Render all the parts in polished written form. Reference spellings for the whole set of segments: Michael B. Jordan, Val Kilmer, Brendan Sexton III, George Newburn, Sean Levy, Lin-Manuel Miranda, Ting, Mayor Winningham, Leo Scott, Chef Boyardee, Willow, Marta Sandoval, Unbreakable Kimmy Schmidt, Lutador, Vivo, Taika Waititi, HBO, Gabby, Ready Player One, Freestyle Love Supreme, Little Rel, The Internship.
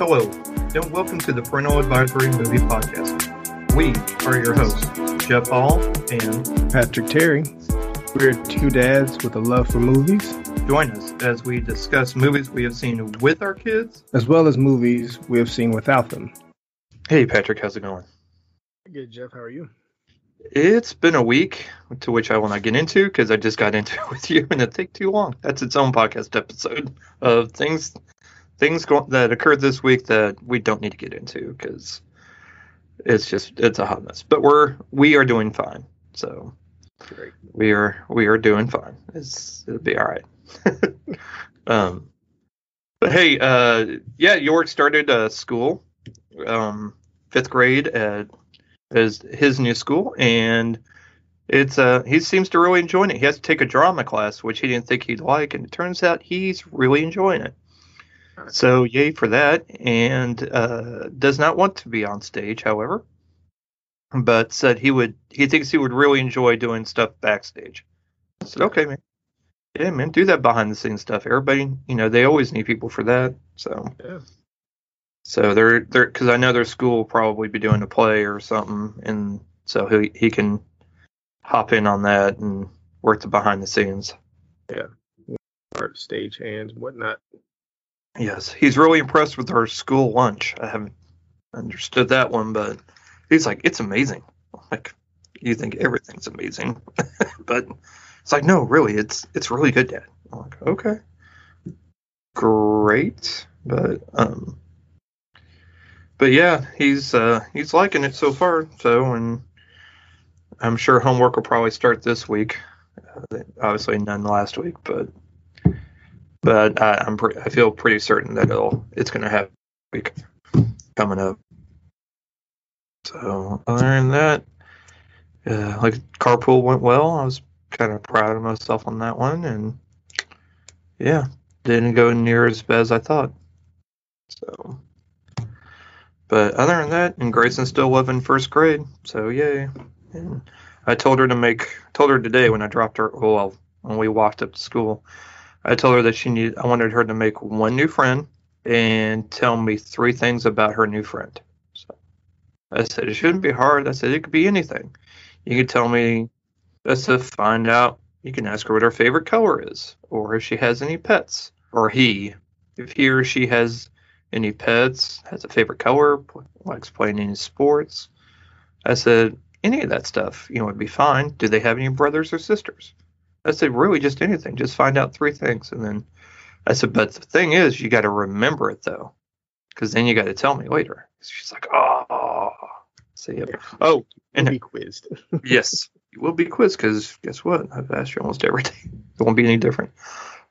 Hello, and welcome to the Parental Advisory Movie Podcast. We are your hosts, Jeff Hall and Patrick Terry. We're two dads with a love for movies. Join us as we discuss movies we have seen with our kids, as well as movies we have seen without them. Hey, Patrick, how's it going? Good, Jeff. How are you? It's been a week, to which I will not get into because I just got into it with you, and it took too long. That's its own podcast episode of things that occurred this week that we don't need to get into because it's a hot mess. But we are doing fine, so great. We are doing fine. It'll be all right. But hey, York started school, fifth grade at his new school, and it's he seems to really enjoy it. He has to take a drama class, which he didn't think he'd like, and it turns out he's really enjoying it. So yay for that, and does not want to be on stage, however, but said he thinks he would really enjoy doing stuff backstage. I said, okay, man. Yeah, man, do that behind the scenes stuff. Everybody, they always need people for that. So yeah. So they're because I know their school will probably be doing a play or something, and so he can hop in on that and work the behind the scenes. Yeah, art, stage hands, whatnot. Yes, he's really impressed with our school lunch. I haven't understood that one, but he's like, it's amazing. I'm like, you think everything's amazing, but it's like, no, really, it's really good, Dad. I'm like, okay, great, but yeah, he's liking it so far. So, and I'm sure homework will probably start this week. Obviously, none last week, But I feel pretty certain that it's going to have a week coming up. So other than that, carpool went well. I was kind of proud of myself on that one, and yeah, didn't go near as bad as I thought. So, but other than that, and Grayson's still loving first grade, so yay. And I told her today when I dropped her. Well, when we walked up to school. I told her that I wanted her to make one new friend and tell me three things about her new friend. So I said, it shouldn't be hard. I said, it could be anything. You could tell me, let's find out. You can ask her what her favorite color is, or if she has any pets, if he or she has any pets, has a favorite color, likes playing any sports. I said, any of that stuff, would be fine. Do they have any brothers or sisters? I said, really, just anything. Just find out three things. And then I said, but the thing is, you got to remember it, though, because then you got to tell me later. She's like, oh. So, yeah. Oh. And you'll be quizzed. Yes, you will be quizzed, because guess what? I've asked you almost every day. It won't be any different.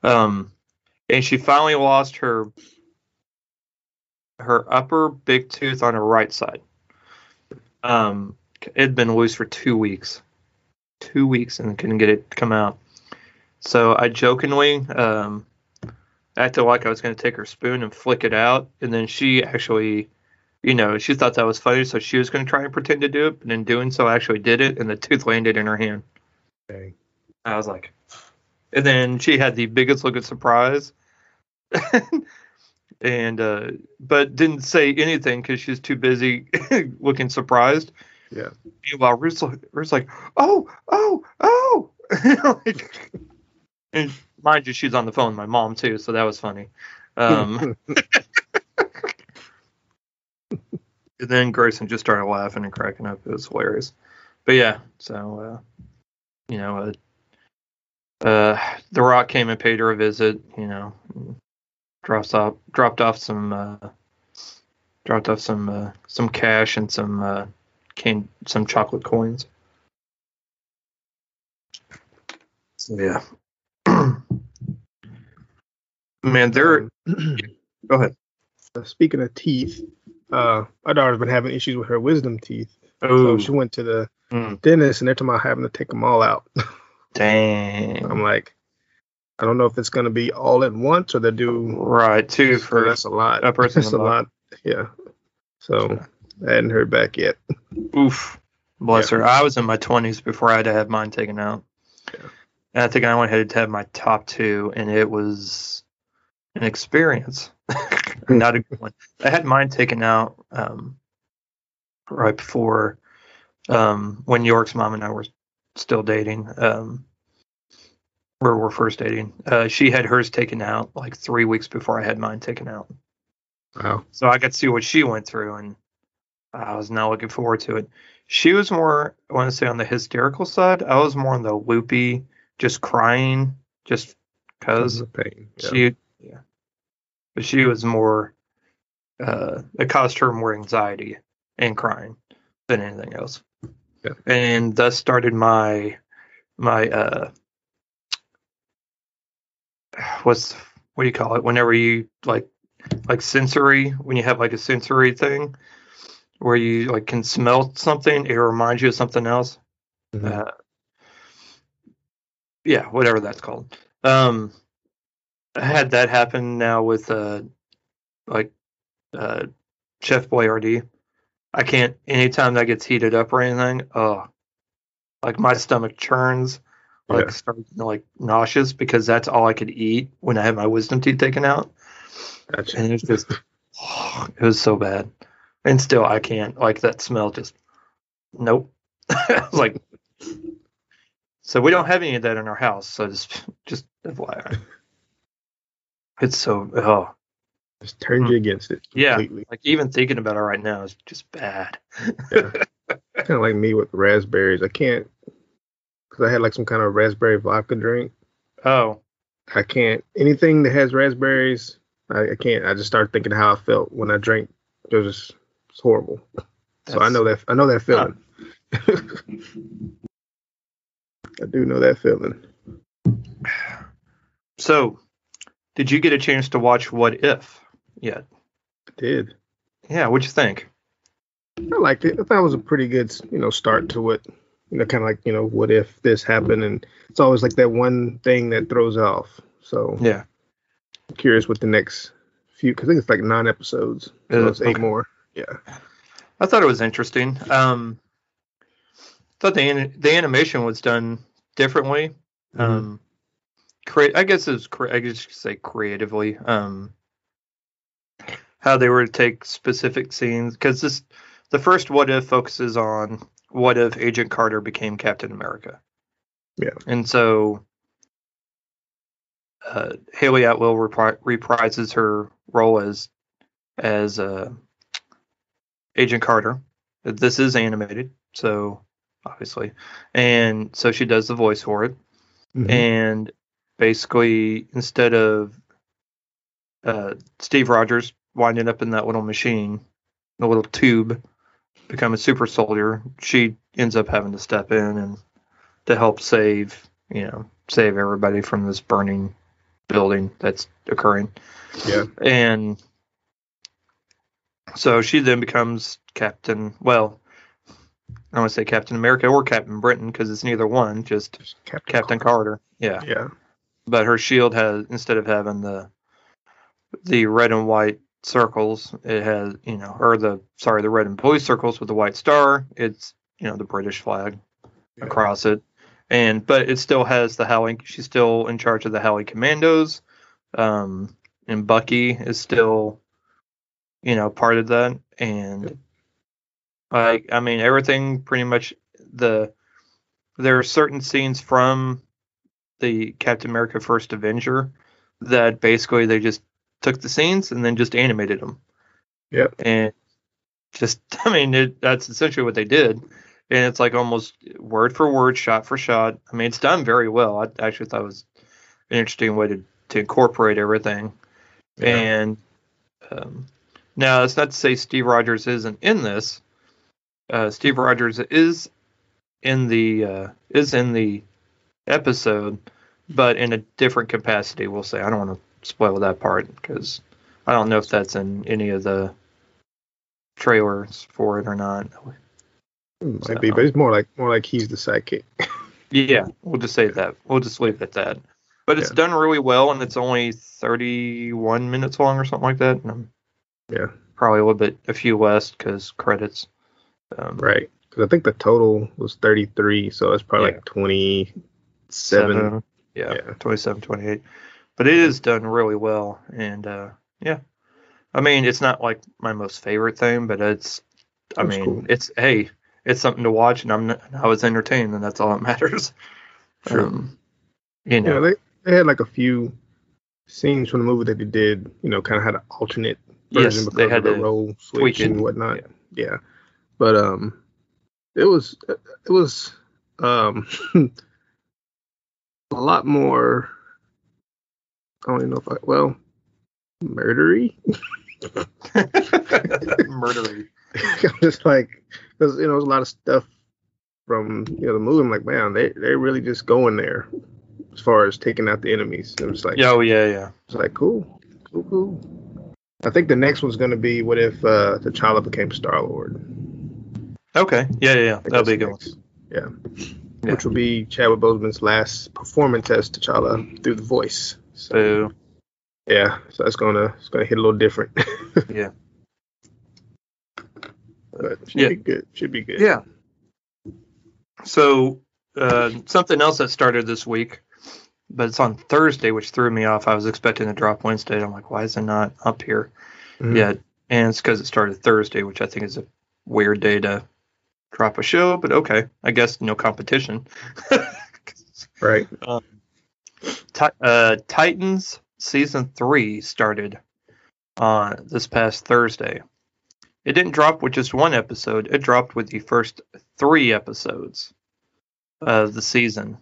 And she finally lost her upper big tooth on her right side. It had been loose for 2 weeks. 2 weeks and couldn't get it to come out. So I jokingly acted like I was going to take her spoon and flick it out. And then she actually, she thought that was funny. So she was going to try and pretend to do it. And in doing so, I actually did it. And the tooth landed in her hand. Okay. I was like, and then she had the biggest look of surprise. And, but didn't say anything because she was too busy looking surprised. Yeah. Meanwhile, Ruth's like, oh. And mind you, she's on the phone with my mom, too, so that was funny. And then Grayson just started laughing and cracking up. It was hilarious. But yeah, so, The Rock came and paid her a visit, dropped off some cash and some chocolate coins. So, yeah. Man, they're... Go ahead. Speaking of teeth, my daughter's been having issues with her wisdom teeth. Oh. So she went to the dentist, and they're talking about having to take them all out. Dang. I'm like, I don't know if it's going to be all at once, or they do... Right, two for... That's a lot. A person that's a lot, yeah. So... I hadn't heard back yet. Oof. Bless her. I was in my 20s before I had to have mine taken out. Yeah. And I think I went ahead to have my top two, and it was an experience. Not a good one. I had mine taken out right before when York's mom and I were still dating, where we're first dating. She had hers taken out like 3 weeks before I had mine taken out. Wow. So I got to see what she went through, and I was not looking forward to it. She was more, I want to say, on the hysterical side. I was more on the loopy, just crying, just because pain. Yeah. But she was more, it caused her more anxiety and crying than anything else. Yeah. And thus started my what do you call it? Whenever you like sensory, when you have like a sensory thing where you like can smell something, it reminds you of something else. Mm-hmm. Yeah, whatever that's called. I had that happen now with Chef Boyardee. I can't, anytime that gets heated up or anything, my stomach churns, start getting, nauseous, because that's all I could eat when I had my wisdom teeth taken out. Gotcha. And it's just, it was so bad. And still, I can't, that smell just, nope. I was like, so we don't have any of that in our house, so just FYI. It's so, Just turned you against it completely. Yeah, even thinking about it right now is just bad. Yeah. Kind of like me with raspberries. I can't, because I had some kind of raspberry vodka drink. Oh. I can't, anything that has raspberries, I can't. I just start thinking how I felt when I drank. It was just, it's horrible. So I know that feeling. I do know that feeling. So, did you get a chance to watch What If yet? I did. Yeah, what'd you think? I liked it. I thought it was a pretty good, start to it. Kind of what if this happened? And it's always that one thing that throws off. So yeah, I'm curious what the next few, because I think it's 9 episodes. So it's 8 more. Yeah. I thought it was interesting. I thought the animation was done differently. Mm-hmm. Creatively. How they were to take specific scenes, because the first What If focuses on what if Agent Carter became Captain America. Yeah, and so Haley Atwell reprises her role as Agent Carter. This is animated, so obviously, and so she does the voice for it. Mm-hmm. And basically, instead of Steve Rogers winding up in that little machine, the little tube, become a super soldier, she ends up having to step in and to help save everybody from this burning building that's occurring. Yeah. And so she then becomes Captain, I want to say Captain America or Captain Britain, because it's neither one, just Captain Carter. Yeah. Yeah. But her shield has, instead of having the red and white circles, it has, the red and blue circles with the white star. It's, the British flag across it. And, but it still has the Howling, she's still in charge of the Howling Commandos. And Bucky is still, part of that. And, everything pretty much. There are certain scenes from the Captain America First Avenger that basically they just took the scenes and then just animated them. Yep. And that's essentially what they did. And it's almost word for word, shot for shot. It's done very well. I actually thought it was an interesting way to incorporate everything. Yeah. And now it's not to say Steve Rogers isn't in this. Steve Rogers is in the episode, but in a different capacity. We'll say, I don't want to spoil that part, because I don't know if that's in any of the trailers for it or not. It might be, but it's more like he's the sidekick. Yeah, we'll just say that. We'll just leave it at that. But it's done really well, and it's only 31 minutes long or something like that. And probably a few less because credits. Right, because I think the total was 33, so it's probably 27. 27, 28. But it is done really well, and I mean, it's not like my most favorite thing, but it's, I mean, cool. It's, hey, it's something to watch, and I was entertained, and that's all that matters. Sure. You know, yeah, they had like a few scenes from the movie that they did, you know, kind of had an alternate version because they had of the role switch and whatnot. Yeah. But it was a lot more, I don't even know if I, well, murdery. Murdery. I'm just like, because, you know, there's a lot of stuff from, you know, the movie. I'm like, man, they really just going there as far as taking out the enemies. I'm just like, oh, yeah. It's like, cool. I think the next one's going to be, what if T'Challa became Star-Lord? Okay. Yeah. That'll be a good one. Yeah. Which will be Chadwick Boseman's last performance as T'Challa through the voice. So. Yeah, so it's gonna hit a little different. Yeah, but should be good. Yeah. So something else that started this week, but it's on Thursday, which threw me off. I was expecting to drop Wednesday. And I'm like, why is it not up here yet? And it's because it started Thursday, which I think is a weird day to drop a show. But okay, I guess no competition. Right. Titans. Season 3 started on this past Thursday. It didn't drop with just one episode. It dropped with the first 3 episodes of the season.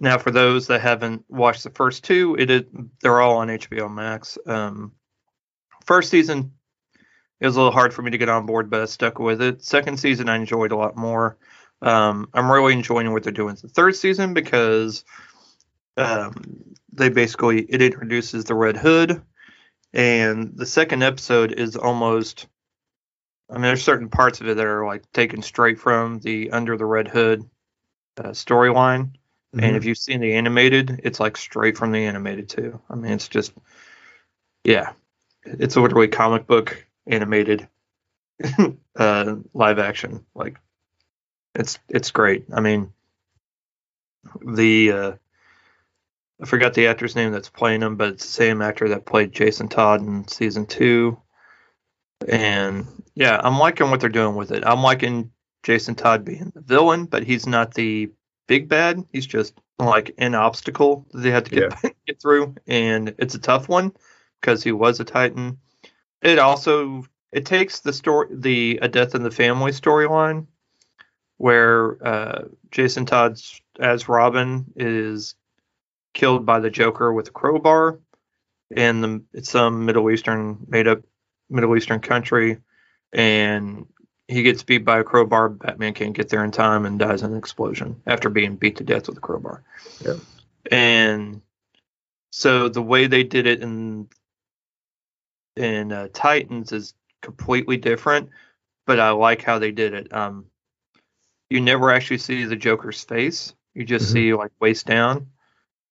Now, for those that haven't watched the first 2, they're all on HBO Max. First season, it was a little hard for me to get on board, but I stuck with it. Second season, I enjoyed a lot more. I'm really enjoying what they're doing. The third season, because... it introduces the Red Hood, and the second episode is almost, I mean, there's certain parts of it that are like taken straight from the Under the Red Hood storyline. Mm-hmm. And if you've seen the animated, it's like straight from the animated too. I mean, it's just, yeah, it's literally comic book animated live action. Like it's great. I mean, I forgot the actor's name that's playing him, but it's the same actor that played Jason Todd in season 2. And yeah, I'm liking what they're doing with it. I'm liking Jason Todd being the villain, but he's not the big bad. He's just like an obstacle that they had to get through. And it's a tough one because he was a Titan. It also, it takes the story, the A Death in the Family storyline where Jason Todd's as Robin is killed by the Joker with a crowbar, and it's some made up Middle Eastern country, and he gets beat by a crowbar. Batman can't get there in time and dies in an explosion after being beat to death with a crowbar. Yeah. And so the way they did it in Titans is completely different, but I like how they did it. You never actually see the Joker's face. You just see like waist down.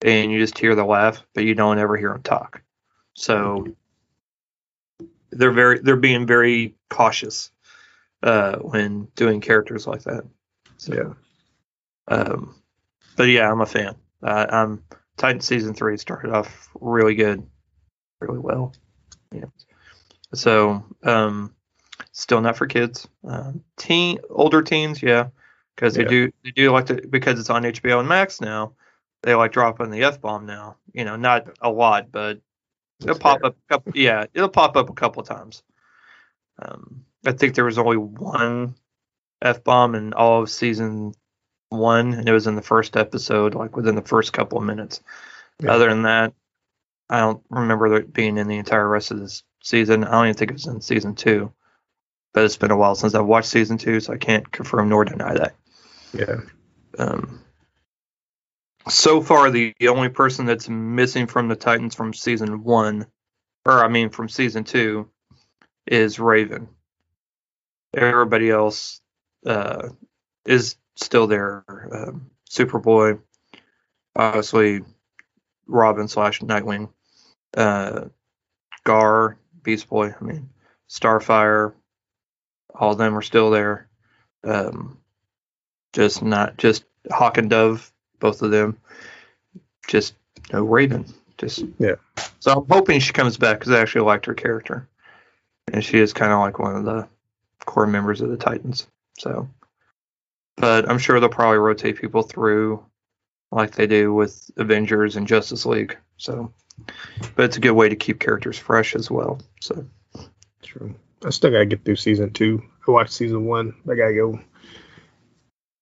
And you just hear the laugh, but you don't ever hear him talk. So they're being very cautious when doing characters like that. So, yeah. But yeah, I'm a fan. Titan season 3 started off really good, really well. Yeah. So still not for kids, older teens, yeah, because they do like to, because it's on HBO and Max now. They like dropping the F-bomb now, you know, not a lot, but it'll pop up a couple of times. I think there was only one F-bomb in all of season 1, and it was in the first episode, like within the first couple of minutes. Yeah. Other than that, I don't remember it being in the entire rest of this season. I don't even think it was in season 2, but it's been a while since I've watched season 2, so I can't confirm nor deny that. Yeah. So far, the only person that's missing from the Titans from season 1, from season 2, is Raven. Everybody else is still there. Superboy, obviously, Robin / Nightwing, Gar, Beast Boy, Starfire, all of them are still there. Just Hawk and Dove. Both of them, just no Raven. Just yeah. So I'm hoping she comes back because I actually liked her character, and she is kind of like one of the core members of the Titans. So, but I'm sure they'll probably rotate people through, like they do with Avengers and Justice League. So, but it's a good way to keep characters fresh as well. So, true. I still gotta get through season 2. I watched season 1. I gotta go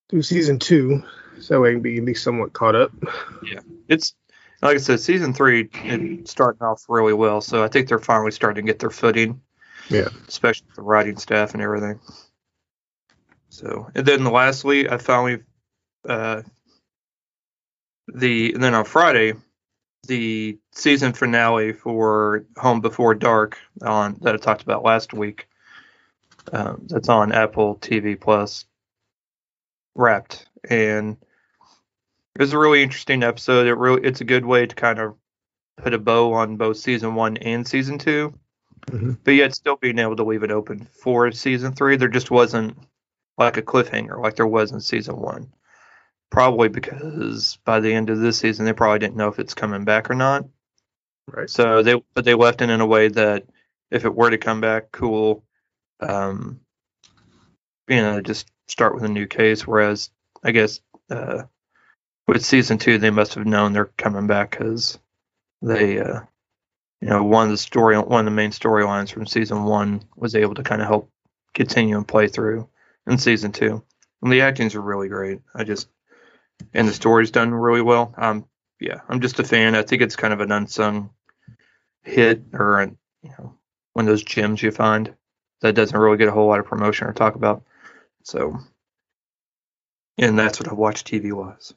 through season 2 so I can be at least somewhat caught up. Yeah, it's like I said, season 3 is starting off really well. So I think they're finally starting to get their footing. Yeah, especially the writing staff and everything. So, and then lastly, I finally and then on Friday, the season finale for Home Before Dark that I talked about last week. That's on Apple TV Plus Wrapped, and it was a really interesting episode. It's a good way to kind of put a bow on both season 1 and season 2, mm-hmm. but yet still being able to leave it open for season 3. There just wasn't like a cliffhanger like there was in season 1. Probably because by the end of this season, they probably didn't know if it's coming back or not. Right. So they left it in a way that if it were to come back, cool. Just start with a new case. Whereas I guess with season 2, they must have known they're coming back because they, one of the main storylines from season 1 was able to kind of help continue and play through in season 2. And the acting's are really great. And the story's done really well. I'm just a fan. I think it's kind of an unsung hit or one of those gems you find that doesn't really get a whole lot of promotion or talk about. So, and that's what I watch TV-wise.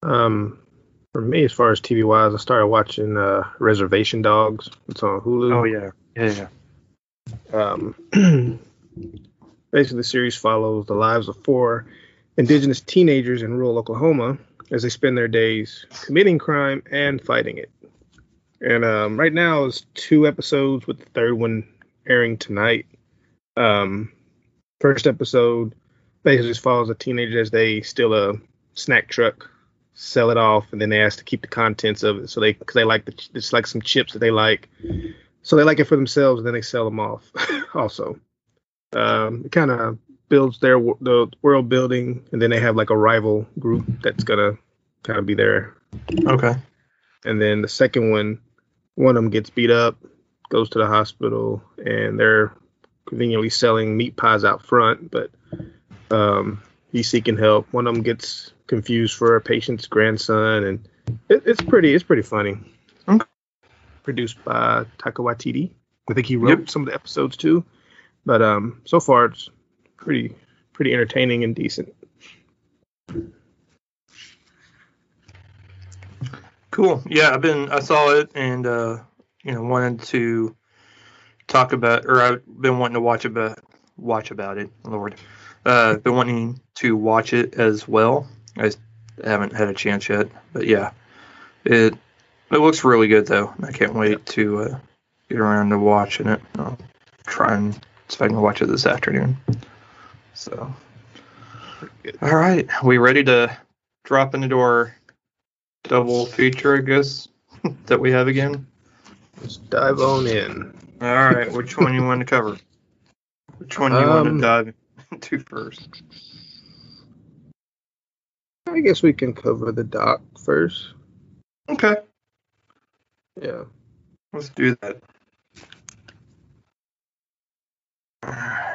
For me, as far as TV-wise, I started watching Reservation Dogs. It's on Hulu. Oh, yeah. Basically, the series follows the lives of 4 indigenous teenagers in rural Oklahoma as they spend their days committing crime and fighting it. And right now is 2 episodes with the 3rd one airing tonight. First episode basically just follows a teenager as they steal a snack truck, sell it off, and then they ask to keep the contents of it. So it's like some chips that they like. So they like it for themselves, and then they sell them off also. It kind of builds the world building, and then they have like a rival group that's gonna kind of be there. Okay. And then the second one of them gets beat up, goes to the hospital, and they're conveniently selling meat pies out front, but he's seeking help. One of them gets confused for a patient's grandson, and it's pretty funny. Okay. Produced by Taika Waititi. I think he wrote some of the episodes too, but so far it's pretty entertaining and decent. Cool. Yeah, I saw it and wanted to talk about, or I've been wanting to watch about it. Lord, been wanting to watch it as well. I haven't had a chance yet, but yeah, it looks really good though. I can't wait to get around to watching it. I'll try and see if I can watch it this afternoon. So, all right, we ready to drop into our double feature, I guess, that we have again? Let's dive on in. All right, which one you want to cover? Which one you want to dive into first? I guess we can cover the doc first. Okay. Yeah. Let's do that. All right.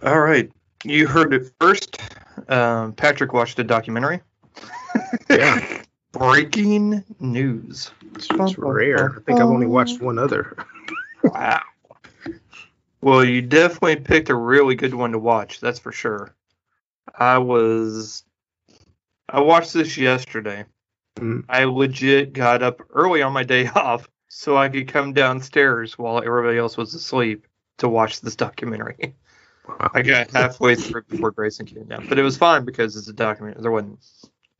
All right, you heard it first. Patrick watched a documentary. Yeah. Breaking news. It's rare. I think I've only watched one other. Wow. Well, you definitely picked a really good one to watch. That's for sure. I watched this yesterday. Mm. I legit got up early on my day off so I could come downstairs while everybody else was asleep to watch this documentary. I got halfway through before Grayson came down, but it was fine because it's a documentary. There wasn't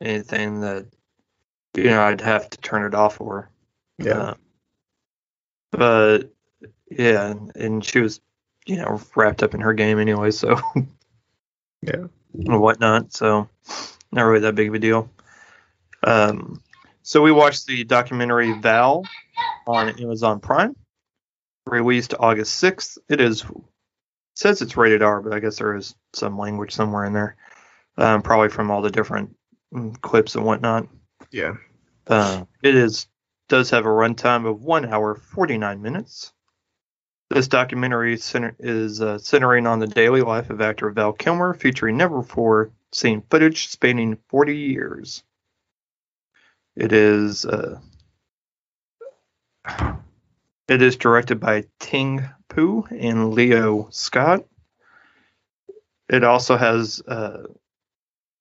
anything that I'd have to turn it off for. Yeah. But yeah, and she was wrapped up in her game anyway, so yeah, and whatnot. So not really that big of a deal. So we watched the documentary Val on Amazon Prime, released August 6th. It says it's rated R, but I guess there is some language somewhere in there, probably from all the different clips and whatnot. Yeah. It does have a runtime of 1 hour, 49 minutes. This documentary is centering on the daily life of actor Val Kilmer, featuring never-before-seen footage spanning 40 years. It is directed by Ting and Leo Scott. It also has, it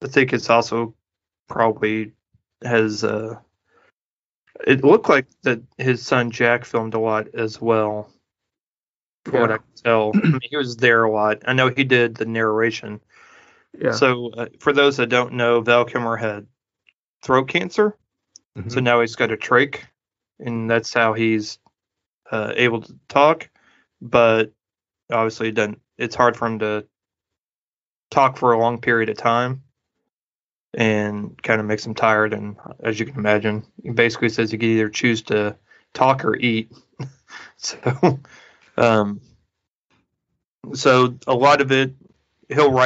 looked like that his son Jack filmed a lot as well. From what I can tell, I mean, he was there a lot. I know he did the narration. Yeah. So for those that don't know, Val Kilmer had throat cancer, mm-hmm. So now he's got a trach, and that's how he's able to talk. But obviously, it's hard for him to talk for a long period of time, and kind of makes him tired. And as you can imagine, he basically says you can either choose to talk or eat. So a lot of it, he'll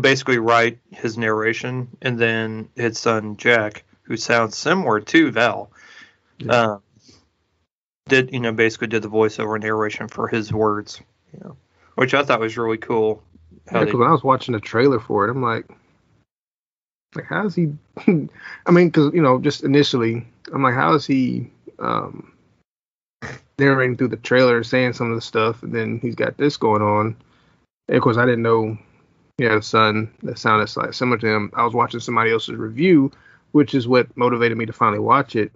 basically write his narration, and then his son Jack, who sounds similar to Val, did the voiceover narration for his words, which I thought was really cool. Because I was watching the trailer for it, I'm like how is he? I mean, because just initially, I'm like, how is he narrating through the trailer, saying some of the stuff, and then he's got this going on. And of course, I didn't know he had a son that sounded like similar to him. I was watching somebody else's review, which is what motivated me to finally watch it.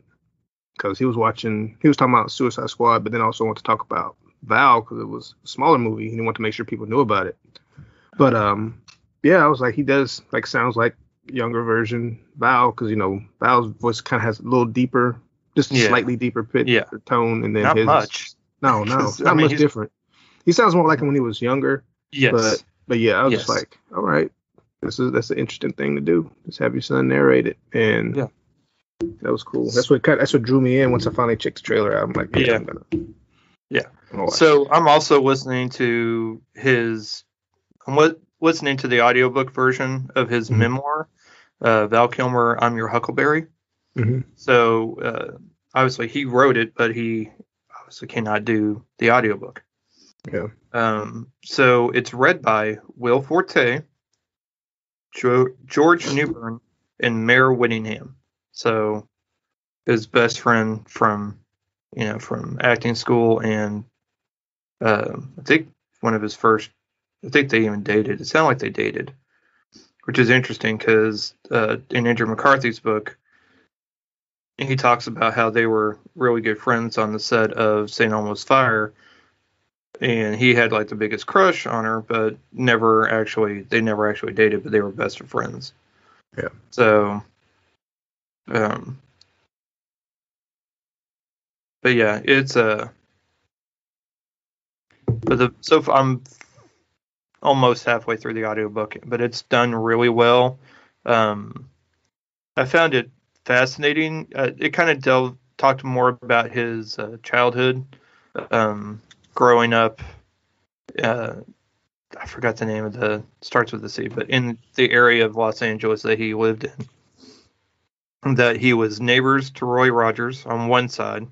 Because he was talking about Suicide Squad, but then also wanted to talk about Val because it was a smaller movie and he wanted to make sure people knew about it. But I was like, he does sounds like younger version Val because Val's voice kind of has a little deeper, just slightly deeper pitch or tone, and then not his much. No, not much different. He sounds more like him when he was younger. Yes, but yeah, I was just like, all right, that's an interesting thing to do. Just have your son narrate it and . That was cool. That's what drew me in once I finally checked the trailer out. I'm like, So I'm also listening to the audiobook version of his mm-hmm. memoir, Val Kilmer, I'm Your Huckleberry. Mm-hmm. So obviously he wrote it, but he obviously cannot do the audiobook. Yeah. So it's read by Will Forte, George Newburn, and Mayor Winningham. So his best friend from acting school, and I think one of his first, I think they even dated. It sounded like they dated, which is interesting because in Andrew McCarthy's book, he talks about how they were really good friends on the set of St. Elmo's Fire, and he had the biggest crush on her, but they never actually dated, but they were best of friends. Yeah. So. But yeah, it's so I'm almost halfway through the audiobook, but it's done really well. I found it fascinating. It kind of talked more about his childhood, growing up. I forgot the name of starts with the C, but in the area of Los Angeles that he lived in. That he was neighbors to Roy Rogers on one side,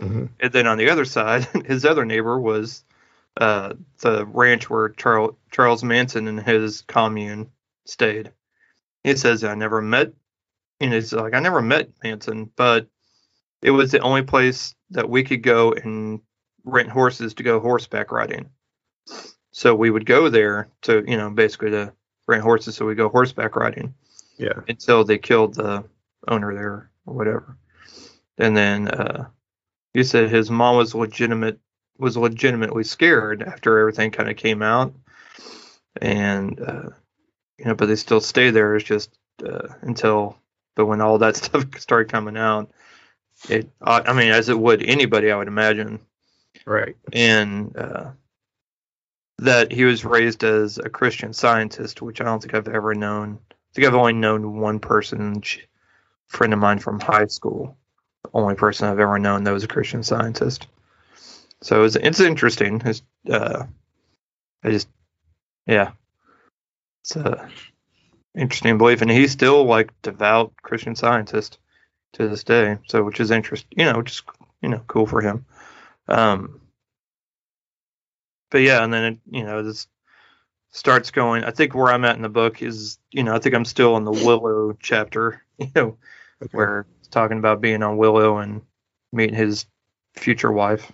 mm-hmm. and then on the other side, his other neighbor was the ranch where Charles Manson and his commune stayed. It says I never met Manson, but it was the only place that we could go and rent horses to go horseback riding. So we would go there to to rent horses, so we go horseback riding. Yeah, until they killed the owner there or whatever. And then you said his mom was legitimately scared after everything kind of came out, and but they still stay there. It's just but when all that stuff started coming out, as it would anybody, I would imagine, right? And that he was raised as a Christian Scientist, which I don't think I've ever known. I think I've only known one person friend of mine from high school, the only person I've ever known that was a Christian Scientist. So it's interesting. It's it's a interesting belief, and he's still like devout Christian Scientist to this day. So which is interesting, cool for him. But yeah, and then this starts going. I think where I'm at in the book is, I think I'm still in the Willow chapter, okay. Where it's talking about being on Willow and meeting his future wife.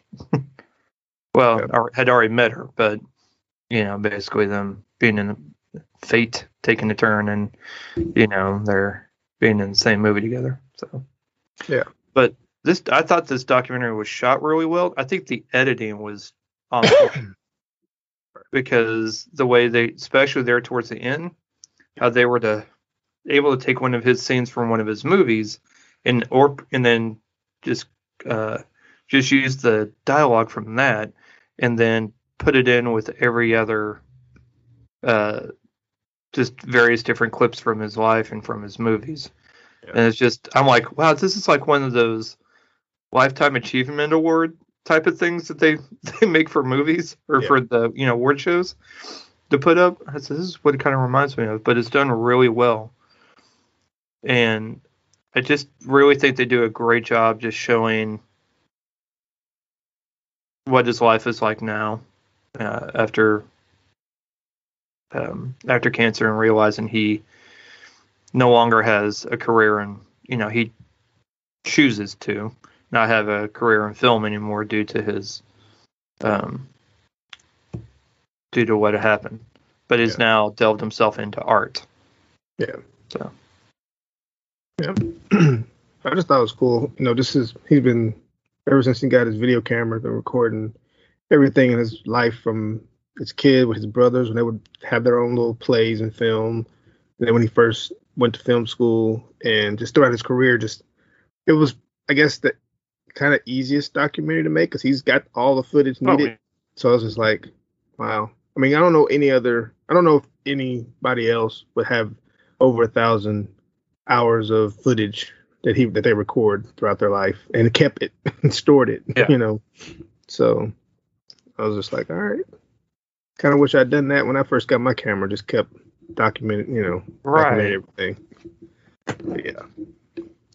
Well, okay. I had already met her, but basically them being in fate taking a turn, and they're being in the same movie together. So yeah, but I thought this documentary was shot really well. I think the editing was on point because the way they, especially there towards the end, how they were able to take one of his scenes from one of his movies and then just use the dialogue from that and then put it in with every other just various different clips from his life and from his movies. Yeah. And it's just, I'm like, wow, this is like one of those Lifetime Achievement Award type of things that they make for movies or for the award shows to put up. I said, this is what it kind of reminds me of, but it's done really well. And I just really think they do a great job just showing what his life is like now after cancer, and realizing he no longer has a career, and he chooses to not have a career in film anymore due to his due to what happened, but he's now delved himself into art. Yeah. So. Yeah. I just thought it was cool. He's been, ever since he got his video camera, been recording everything in his life from his kid with his brothers when they would have their own little plays and film. And then when he first went to film school, and just throughout his career, it was, I guess, the kind of easiest documentary to make because he's got all the footage needed. Oh, so I was just like, wow. I mean, I don't know if anybody else would have over 1,000 hours of footage that they record throughout their life and kept it and stored it, So I was just like, all right. Kind of wish I'd done that when I first got my camera, just kept documenting, everything. But yeah.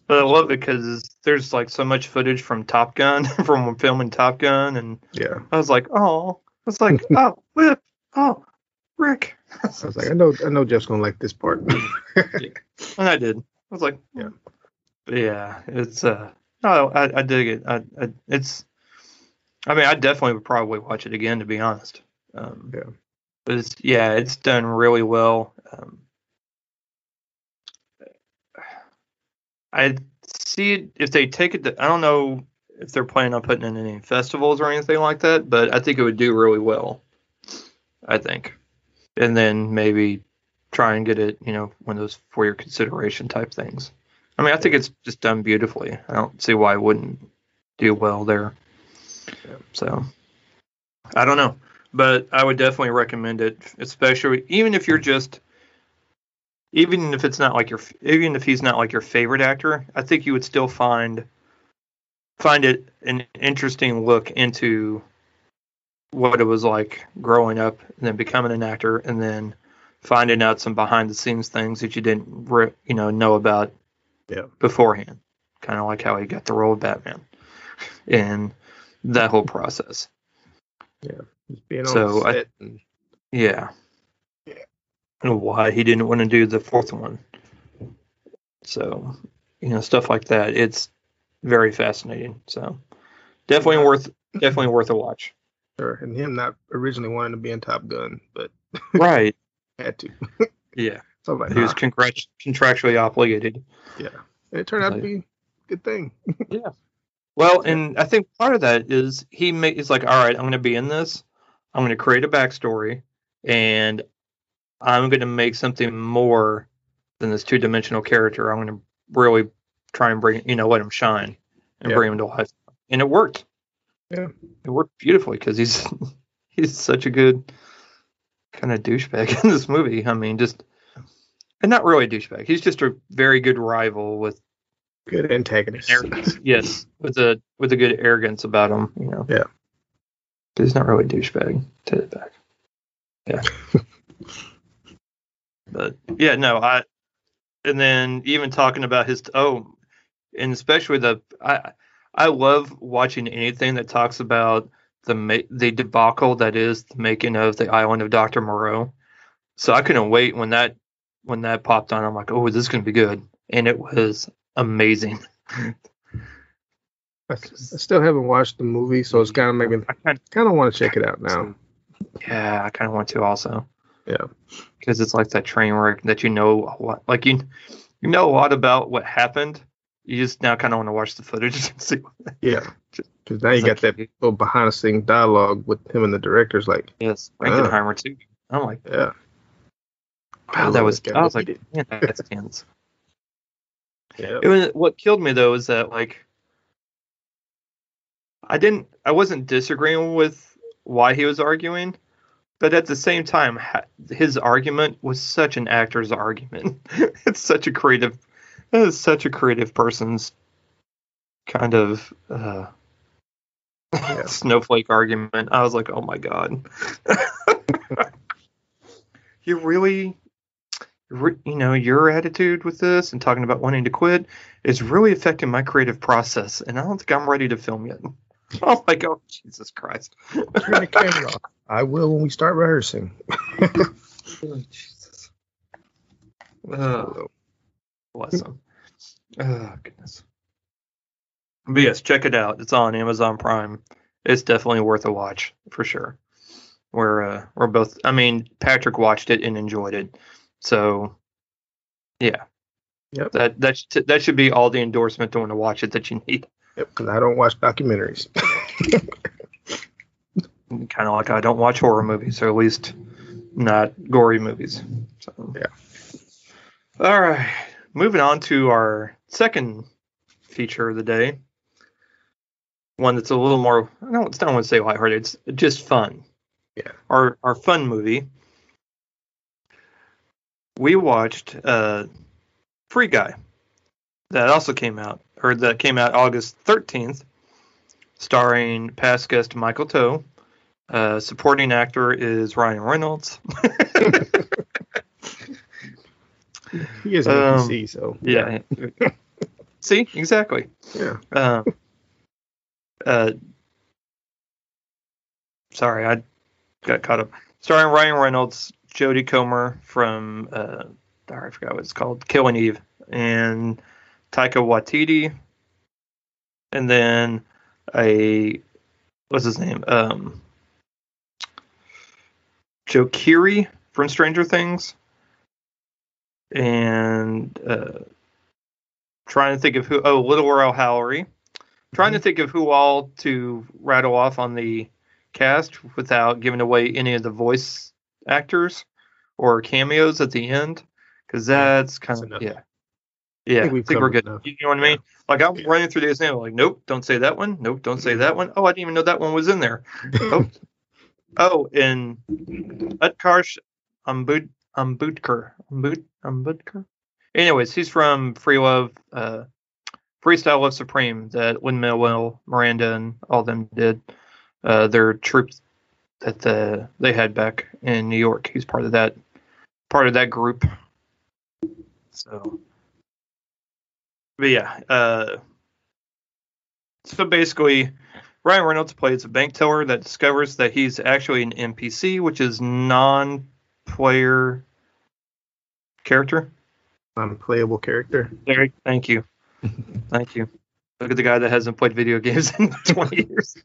But I love it because there's like so much footage from Top Gun, from filming Top Gun. And yeah, I was like, oh, it's like, oh, Whip, oh, Rick. I was like, I know Jeff's going to like this part. And I did. I was like, yeah. But yeah, it's I dig it. I definitely would probably watch it again, to be honest. But it's done really well. I see it if they take it to, I don't know if they're planning on putting in any festivals or anything like that, but I think it would do really well. I think, and then maybe try and get it, one of those for your consideration type things. I mean, I think it's just done beautifully. I don't see why it wouldn't do well there. Yeah. So, I don't know. But I would definitely recommend it, especially even if he's not like your favorite actor, I think you would still find it an interesting look into what it was like growing up and then becoming an actor, and then finding out some behind the scenes things that you didn't know about beforehand, kind of like how he got the role of Batman and that whole process. Yeah. Just being so on set and why he didn't want to do the fourth one. So, stuff like that. It's very fascinating. So, definitely worth a watch. Sure, and him not originally wanting to be in Top Gun, but right, had to. Yeah, so like, he was contractually obligated. Yeah, and it turned out to be a good thing. Yeah. Well, and I think part of that is he's like, all right, I'm going to be in this. I'm going to create a backstory, and I'm going to make something more than this two-dimensional character. I'm going to really try and let him shine and bring him to life. And it worked. Yeah. It worked beautifully because he's such a good kind of douchebag in this movie. I mean, and not really a douchebag. He's just a very good rival with Good antagonist. Yes, with a good arrogance about him, you know. Yeah. But he's not really a douchebag. Take it back. Yeah. But yeah, no, and then even talking about his and especially I love watching anything that talks about the debacle that is the making of the Island of Dr. Moreau. So I couldn't wait when that popped on. I'm like, oh, this is going to be good, and it was amazing. I still haven't watched the movie, so it's kind of making me kind of want to check it out now. Yeah, I kind of want to also. Yeah, because it's like that train wreck that you know a lot, like you know a lot about what happened. You just now kind of want to watch the footage and see. Yeah, because now you got like, that little behind the scenes dialogue with him and the director's like, yes, Frankenheimer too. I'm like, yeah, wow, that was. I was like, man, that's tense. Yeah. What killed me though is that like, I wasn't disagreeing with why he was arguing. But at the same time, his argument was such an actor's argument. It's such a creative person's kind of snowflake argument. I was like, oh my God, you really, you know, your attitude with this and talking about wanting to quit is really affecting my creative process, and I don't think I'm ready to film yet. Oh my God, Jesus Christ! Turn the camera off. I will when we start rehearsing. Oh, Jesus. Bless him. Oh, goodness. But yes, check it out. It's on Amazon Prime. It's definitely worth a watch for sure. We're both. I mean, Patrick watched it and enjoyed it. So, yeah. Yep. That should be all the endorsement to want to watch it that you need. Yep, because I don't watch documentaries. Kind of like I don't watch horror movies, or at least not gory movies. So, yeah. All right. Moving on to our second feature of the day. One that's a little more, it's not want to say lighthearted, it's just fun. Yeah. Our fun movie. We watched Free Guy. That came out August 13th, starring past guest Michael Tow. Supporting actor is Ryan Reynolds. He is an NPC, so yeah. See, exactly. Yeah. Sorry, I got caught up. Starring Ryan Reynolds, Jodie Comer from I forgot what it's called, Killing Eve, and Taika Waititi, and then what's his name? Joe Keery from Stranger Things, and trying to think of who. Oh, little Earl Hallery. Trying to think of who all to rattle off on the cast without giving away any of the voice actors or cameos at the end, because that's kind of. I think we're good. Enough. You know what I mean? Yeah. Like I'm running through this now, like nope, don't say that one. Nope, don't say that one. Oh, I didn't even know that one was in there. Oh. Oh, and Utkarsh Ambudkar. Anyways, he's from Freestyle Love Supreme that Lin-Manuel Miranda and all them did. Their troupe that they had back in New York. He's part of that group. So, but yeah. So basically, Ryan Reynolds plays a bank teller that discovers that he's actually an NPC, which is non-player character. Non-playable character. Thank you. Thank you. Look at the guy that hasn't played video games in 20 years.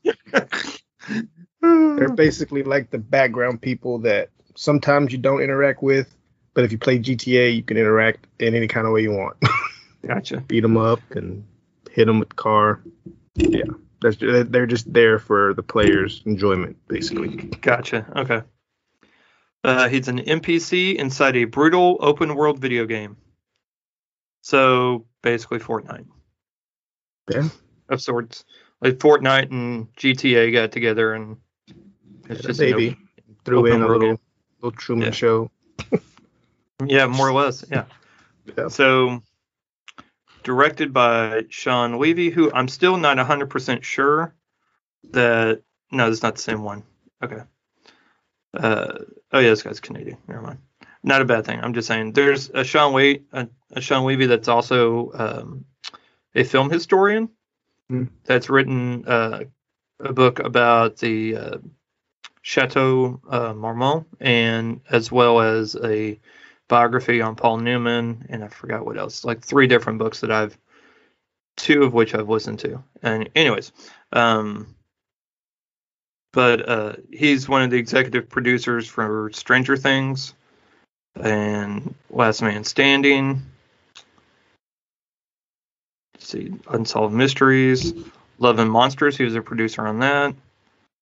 They're basically like the background people that sometimes you don't interact with, but if you play GTA, you can interact in any kind of way you want. Gotcha. Beat them up and hit them with the car. Yeah. They're just there for the player's enjoyment, basically. Gotcha. Okay. He's an NPC inside a brutal open-world video game. So, basically Fortnite. Yeah. Of sorts. Like Fortnite and GTA got together and... It's just maybe. Threw in a little Truman Show. Yeah, more or less. Yeah. So, directed by Sean Levy, who I'm still not 100% sure that... No, it's not the same one. Okay. Oh, yeah, this guy's Canadian. Never mind. Not a bad thing. I'm just saying there's a Sean Levy that's also a film historian that's written a book about the Chateau Marmont, and as well as a biography on Paul Newman, and I forgot what else. Like three different books that two of which I've listened to. And anyways, but he's one of the executive producers for Stranger Things and Last Man Standing. Let's see, Unsolved Mysteries, Love and Monsters. He was a producer on that.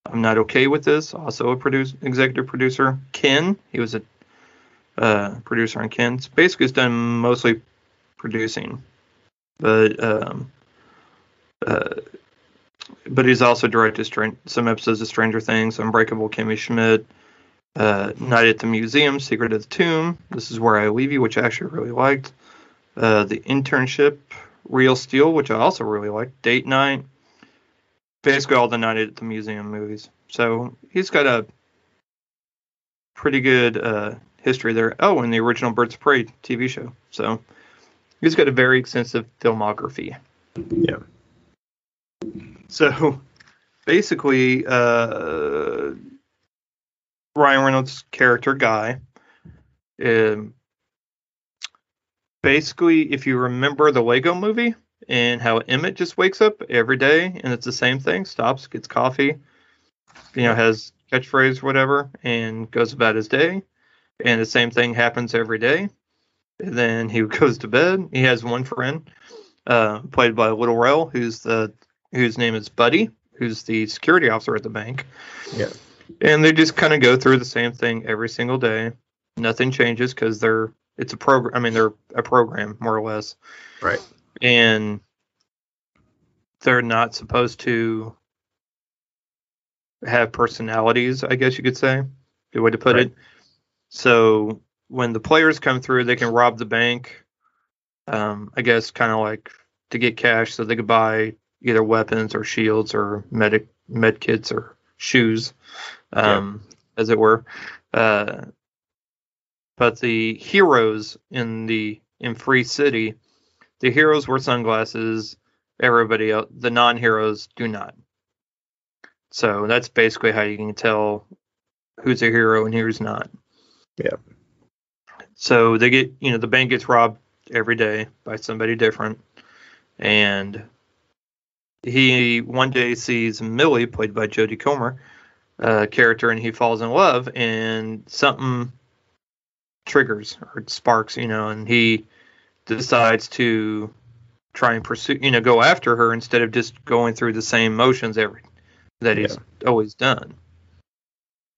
I'm Not Okay With This, also a executive producer. Ken, he was a producer on Ken. So basically, he's done mostly producing, but he's also directed some episodes of Stranger Things, Unbreakable Kimmy Schmidt, Night at the Museum, Secret of the Tomb, This Is Where I Leave You, which I actually really liked, The Internship, Real Steel, which I also really liked, Date Night, basically all the Night at the Museum movies. So he's got a pretty good history there. Oh, and the original Birds of Prey TV show. So he's got a very extensive filmography. Yeah. So basically, Ryan Reynolds' character Guy, basically, if you remember the Lego Movie and how Emmett just wakes up every day and it's the same thing, stops, gets coffee, you know, has catchphrase, whatever, and goes about his day. And the same thing happens every day. And then he goes to bed. He has one friend, played by Little Rel, whose name is Buddy, who's the security officer at the bank. Yeah. And they just kind of go through the same thing every single day. Nothing changes because they're a program, more or less. Right. And they're not supposed to have personalities, I guess you could say. Good way to put it. So when the players come through, they can rob the bank, I guess, kind of like to get cash so they could buy either weapons or shields or med kits or shoes, as it were. But the heroes in Free City, the heroes wear sunglasses. Everybody else, the non-heroes, do not. So that's basically how you can tell who's a hero and who's not. Yeah. So they get, the bank gets robbed every day by somebody different. And he one day sees Millie, played by Jodie Comer, character, and he falls in love, and something triggers or sparks, and he decides to try and pursue, go after her instead of just going through the same motions that he's always done.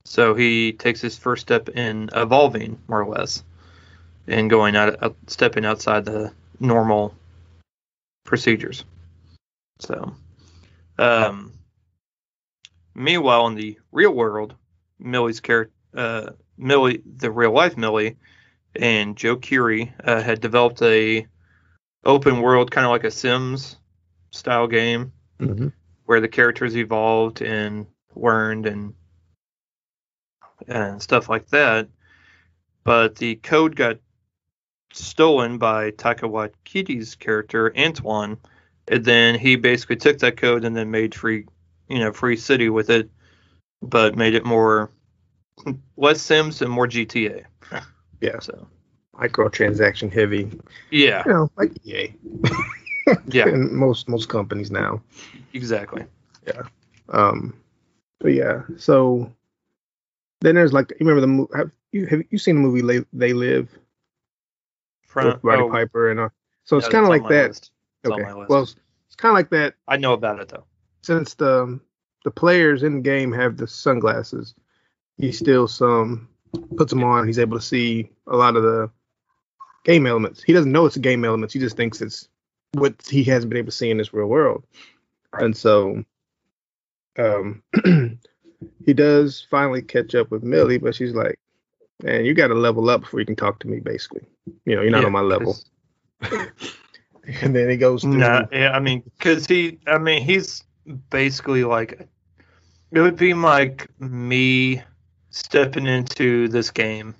So he takes his first step in evolving, more or less, and going out, stepping outside the normal procedures. So, meanwhile, in the real world, Millie, the real life Millie, and Joe Keery had developed a open world, kind of like a Sims style game, where the characters evolved and learned and stuff like that. But the code got stolen by Taika Waititi's character Antoine, and then he basically took that code and then made Free City with it, but made it more less Sims and more GTA. Yeah. So microtransaction heavy. Yeah. Like EA. Yeah. And most companies now. Exactly. Yeah. But yeah. So then there's like, you remember the movie? Have you seen the movie They Live? With Roddy Piper and so it's kind of like that. List. Okay. Well, it's kind of like that. I know about it though. Since the players in the game have the sunglasses, he steals some, puts them on. He's able to see a lot of the game elements. He doesn't know it's game elements. He just thinks it's what he hasn't been able to see in this real world. Right. And so, he does finally catch up with Millie, but she's like, "Man, you got to level up before you can talk to me." Basically, you're not on my level. and then he goes through. Nah, yeah, I mean, because he's basically like, it would be like me stepping into this game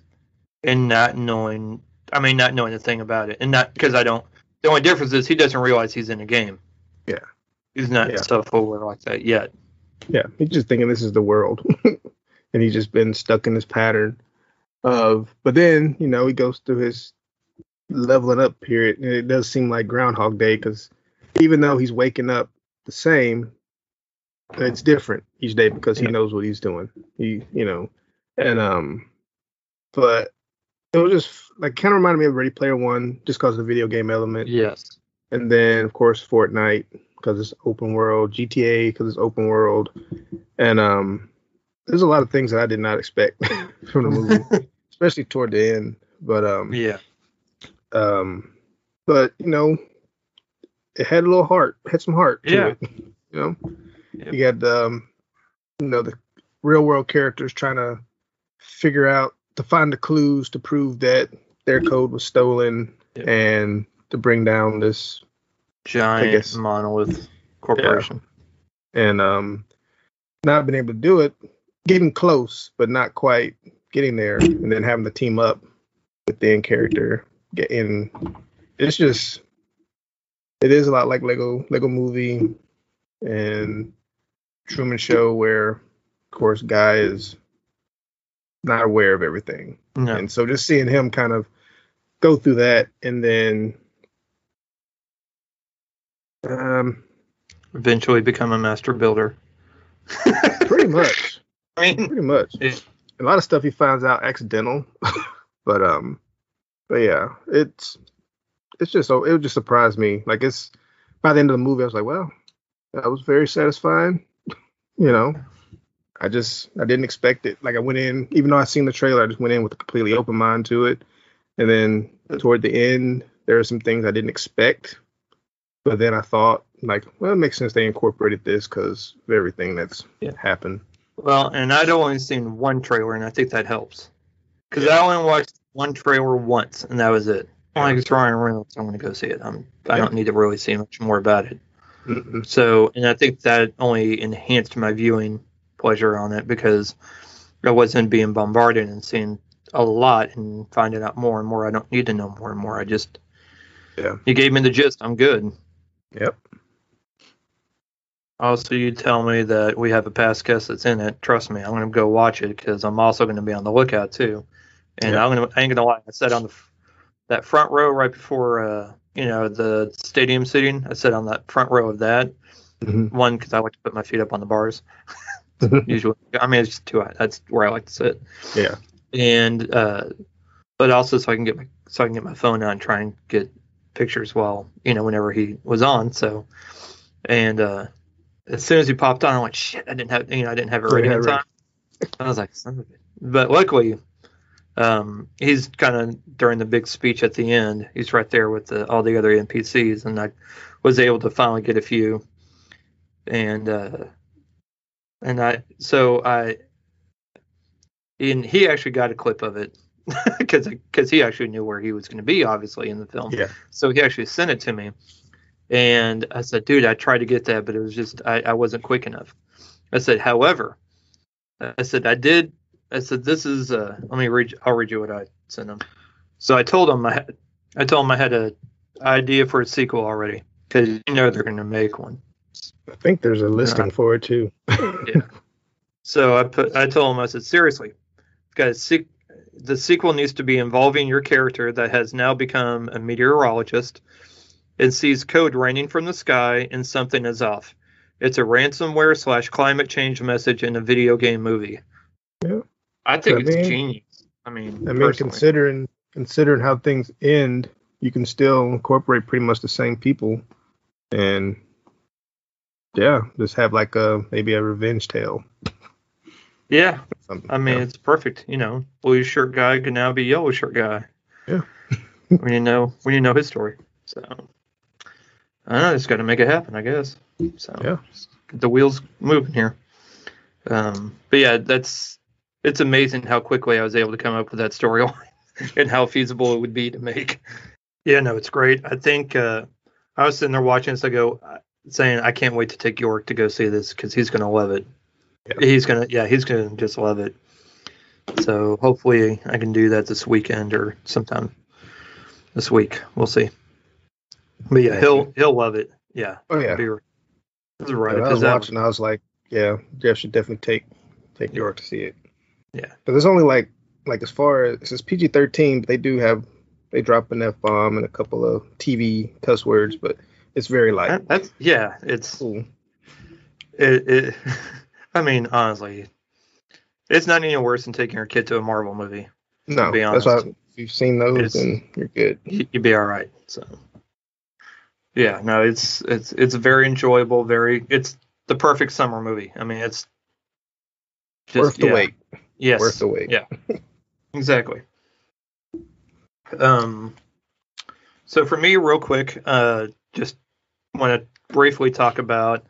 and not knowing a thing about it, and not because I don't. The only difference is he doesn't realize he's in a game. Yeah, he's not self aware like that yet. Yeah, he's just thinking this is the world, and he's just been stuck in this pattern of. But then he goes through his leveling up period, and it does seem like Groundhog Day, because even though he's waking up the same, it's different each day because he knows what he's doing. But it was just like kind of reminded me of Ready Player One, just because of the video game element. Yes. And then, of course, Fortnite, because it's open world. GTA, because it's open world. And there's a lot of things that I did not expect from the movie, especially toward the end. But, it had a little heart. It had some heart to it, Yep. You got, the real-world characters trying to figure out, to find the clues to prove that their code was stolen and to bring down this giant monolith corporation. Yeah. And not being able to do it, getting close, but not quite getting there, and then having to team up with the end character. It is a lot like Lego Movie and Truman Show, where, of course, Guy is not aware of everything. No. And so just seeing him kind of go through that, and then eventually become a master builder. Pretty much. A lot of stuff he finds out accidental. But yeah, it just surprised me. Like, it's by the end of the movie, I was like, well, that was very satisfying. I didn't expect it. Like, I went in, even though I'd seen the trailer, I just went in with a completely open mind to it. And then toward the end, there are some things I didn't expect. But then I thought, like, well, it makes sense they incorporated this because of everything that's happened. Well, and I'd only seen one trailer, and I think that helps. Because I only watched one trailer once, and that was it. Like, it's Ryan Reynolds, I'm going to go see it. I don't need to really see much more about it. Mm-mm. So, and I think that only enhanced my viewing pleasure on it, because I wasn't being bombarded and seeing a lot and finding out more and more. I don't need to know more and more. I just, you gave me the gist. I'm good. Yep. Also, you tell me that we have a past guest that's in it. Trust me, I'm going to go watch it, because I'm also going to be on the lookout too. And I ain't going to lie. I sat on that front row right before, the stadium seating. I sat on that front row of that. Mm-hmm. One, because I like to put my feet up on the bars. Usually, it's just two. That's where I like to sit. Yeah. And but also so I can get my phone out and try and get pictures while whenever he was on. So, and as soon as he popped on, I went, shit. I didn't have it ready in time. I was like, son of a bitch. But luckily, he's kind of during the big speech at the end. He's right there with all the other NPCs, and I was able to finally get a few. And he actually got a clip of it, because he actually knew where he was going to be, obviously, in the film. Yeah. So he actually sent it to me, and I said, dude, I tried to get that, but it was just, I wasn't quick enough. I said, however, this is, I'll read you what I sent him. So I told him I had an idea for a sequel already, because they're going to make one. I think there's a listing for it too. So I told him, I said, seriously, guys, the sequel needs to be involving your character that has now become a meteorologist and sees code raining from the sky, and something is off. It's a ransomware / climate change message in a video game movie. Yeah, I think it's genius. Personally, considering how things end, you can still incorporate pretty much the same people and. Yeah, just have like maybe a revenge tale. Yeah, it's perfect. Blue shirt guy can now be yellow shirt guy. Yeah, when you know his story. So I don't know, just got to make it happen, I guess. So get the wheels moving here. But yeah, it's amazing how quickly I was able to come up with that storyline and how feasible it would be to make. Yeah, no, it's great. I think I was sitting there watching this. I go saying, I can't wait to take York to go see this because he's going to love it. Yep. He's going to just love it. So hopefully I can do that this weekend or sometime this week. We'll see. But yeah, he'll love it. Yeah. Oh yeah. This is right. Yeah, I was watching. I was like, yeah, Jeff should definitely take York to see it. Yeah. But there's only like as far as it's PG-13, but they drop an F-bomb and a couple of TV cuss words, but it's very light. It's cool. It I mean, honestly, it's not any worse than taking your kid to a Marvel movie. No, to be honest. That's why if you've seen those, then you're good. You'd be all right. So, yeah, no, it's very enjoyable. It's the perfect summer movie. I mean, it's just worth the wait. Yes, worth the wait. Yeah, exactly. So for me, real quick, just want to briefly talk about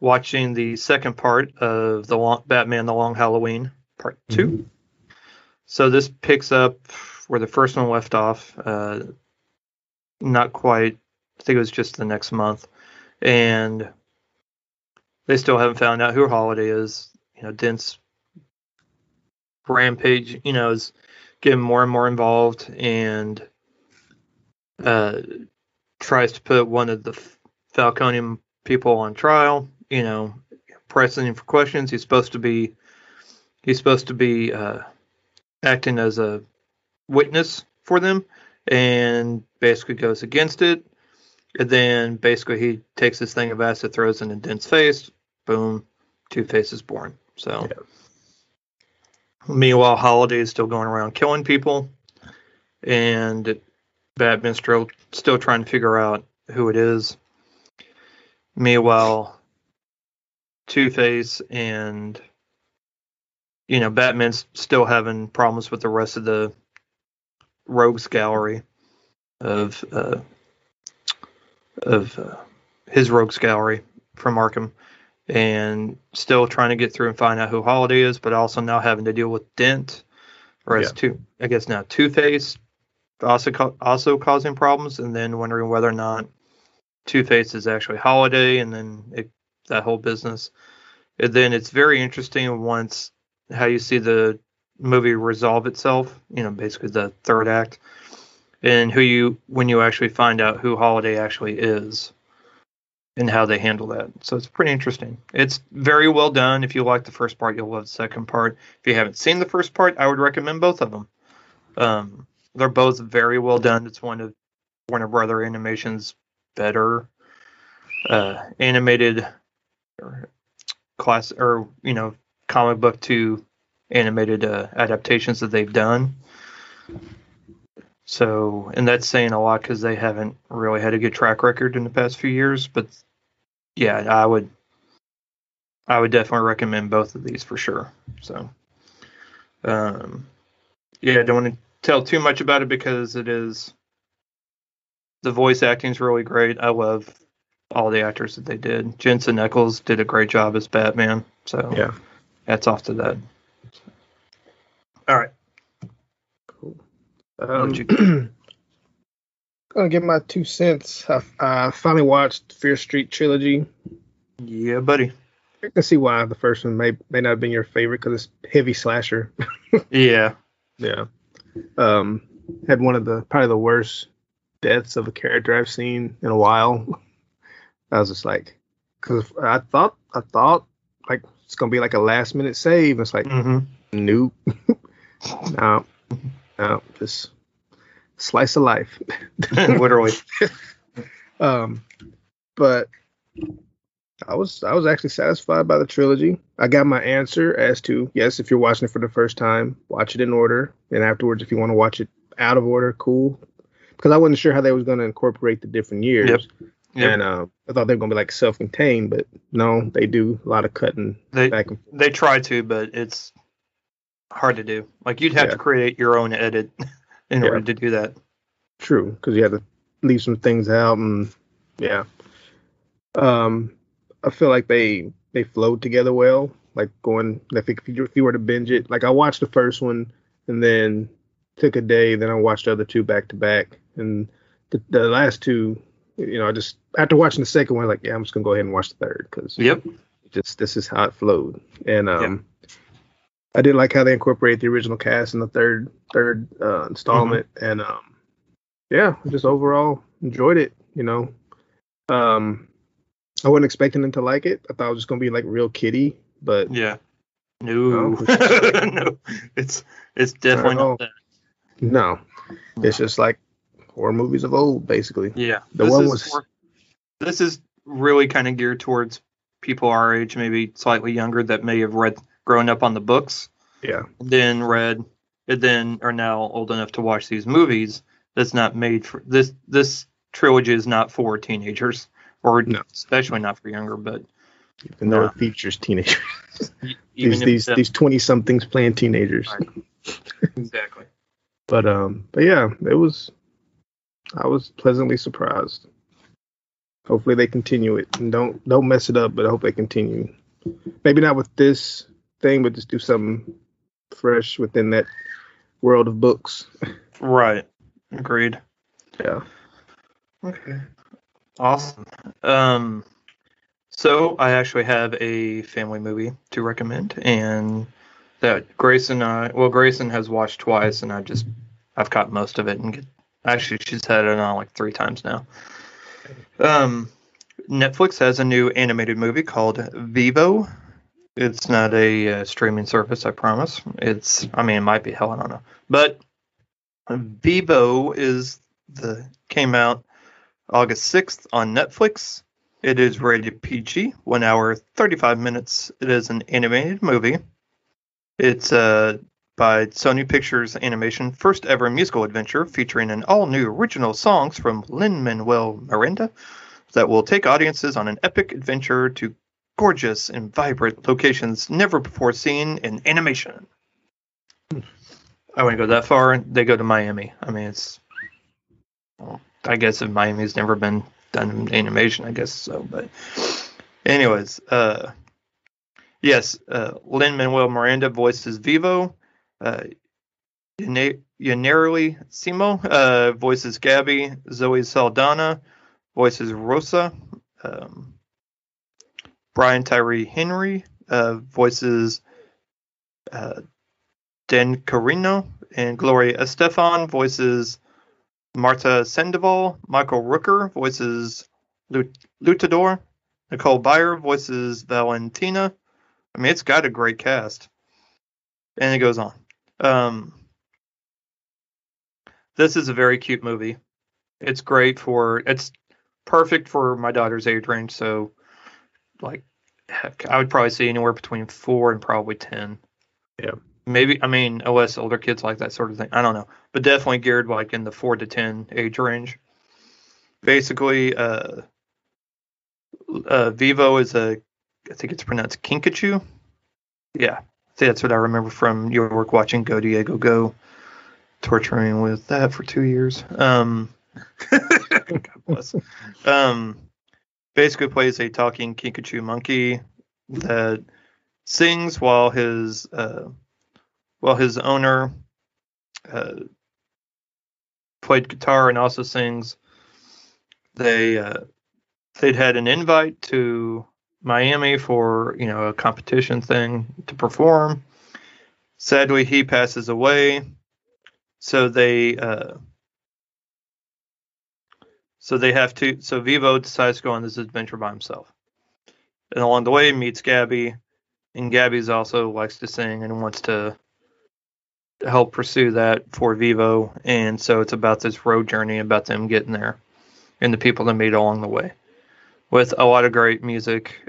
watching the second part of Batman: The Long Halloween, Part 2. Mm-hmm. So this picks up where the first one left off. Not quite. I think it was just the next month, and they still haven't found out who Holiday is. You know, Dent's rampage, you know, is getting more and more involved, and tries to put one of the Falconian people on trial. You know, pressing him for questions. He's supposed to be acting as a witness for them, and basically goes against it. And then basically he takes this thing of acid, throws it in Dent's face. Boom, Two-Face is born. So meanwhile, Holiday is still going around killing people, and Batman's still trying to figure out who it is. Meanwhile, Two-Face and, you know, Batman's still having problems with the rest of the rogues gallery of his rogues gallery from Arkham, and still trying to get through and find out who Holiday is, but also now having to deal with Dent, whereas Two-Face also causing problems, and then wondering whether or not Two-Face is actually Holiday, and then that whole business. And then it's very interesting once how you see the movie resolve itself, you know, basically the third act, and when you actually find out who Holiday actually is and how they handle that. So it's pretty interesting. It's very well done. If you like the first part, you'll love the second part. If you haven't seen the first part, I would recommend both of them. They're both very well done. It's one of Warner Brother Animation's better animated comic book to animated adaptations that they've done. So, and that's saying a lot because they haven't really had a good track record in the past few years. But yeah, I would definitely recommend both of these for sure. So, I don't want to tell too much about it because the voice acting is really great. I love all the actors that they did. Jensen Ackles did a great job as Batman. So yeah, hats off to that. All right. Cool. I'm going to give my 2 cents. I finally watched Fear Street Trilogy. Yeah, buddy. I can see why the first one may not have been your favorite because it's heavy slasher. Yeah. Yeah. Had one of probably the worst deaths of a character I've seen in a while. I was just like, because I thought like it's gonna be like a last minute save. It's like, nope, no, just slice of life, literally. But I was actually satisfied by the trilogy. I got my answer as to, yes, if you're watching it for the first time, watch it in order, and afterwards, if you want to watch it out of order, cool. Because I wasn't sure how they was going to incorporate the different years. Yep. And I thought they were going to be like self-contained, but no, they do a lot of cutting back and forth. They try to, but it's hard to do. Like, you'd have to create your own edit in order to do that. True, because you have to leave some things out, and I feel like they flowed together well. Like, I think if you were to binge it, like I watched the first one and then took a day, then I watched the other two back to back, and the last two you know, I just after watching the second one, like, yeah, I'm just gonna go ahead and watch the third because just this is how it flowed. And I did like how they incorporated the original cast in the third installment, and just overall enjoyed it. You know, I wasn't expecting them to like it. I thought it was just gonna be like real kiddie, but no, it's definitely not that. No, it's just like horror movies of old, basically. Yeah, this is really kind of geared towards people our age, maybe slightly younger, that may have grown up on the books. Yeah, then are now old enough to watch these movies. That's not made for this. This trilogy is not for teenagers, or especially not for younger. But even though it features teenagers, these 20-somethings playing teenagers. Right. Exactly. But yeah, it was. I was pleasantly surprised. Hopefully they continue it and don't mess it up. But I hope they continue. Maybe not with this thing, but just do something fresh within that world of books. Right. Agreed. Yeah. Okay. Awesome. So I actually have a family movie to recommend, and that Grayson has watched twice, and I've caught most of it, and actually she's had it on like 3 times now. Netflix has a new animated movie called Vivo. It's not a streaming service, I promise. It might be, hell, I don't know. But Vivo came out August 6th on Netflix. It is rated PG, 1 hour 35 minutes. It is an animated movie. It's by Sony Pictures Animation, first ever musical adventure featuring an all-new original songs from Lin-Manuel Miranda that will take audiences on an epic adventure to gorgeous and vibrant locations never before seen in animation. I wouldn't go that far. They go to Miami. I mean, I guess if Miami's never been done in animation, I guess so. But anyways, Lin-Manuel Miranda voices Vivo. Yanarly Simo voices Gabby. Zoe Saldana voices Rosa. Brian Tyree Henry voices Dan Carino. And Gloria Estefan voices Marta Sandoval. Michael Rooker voices Lutador. Nicole Byer voices Valentina. I mean, it's got a great cast. And it goes on. This is a very cute movie. It's great it's perfect for my daughter's age range. So, like, heck, I would probably say anywhere between 4 and probably 10. Yeah. Maybe, I mean, unless older kids like that sort of thing. I don't know. But definitely geared, like, in the 4 to 10 age range. Basically, Vivo is I think it's pronounced Kinkajou. Yeah, I think that's what I remember from your work watching Go Diego Go, torturing with that for 2 years. God bless. Basically plays a talking Kinkajou monkey that sings while his owner played guitar and also sings. They'd had an invite to Miami for, you know, a competition thing to perform. Sadly, he passes away, so so Vivo decides to go on this adventure by himself, and along the way meets Gabby, and Gabby's also likes to sing and wants to help pursue that for Vivo, and so it's about this road journey, about them getting there, and the people they meet along the way, with a lot of great music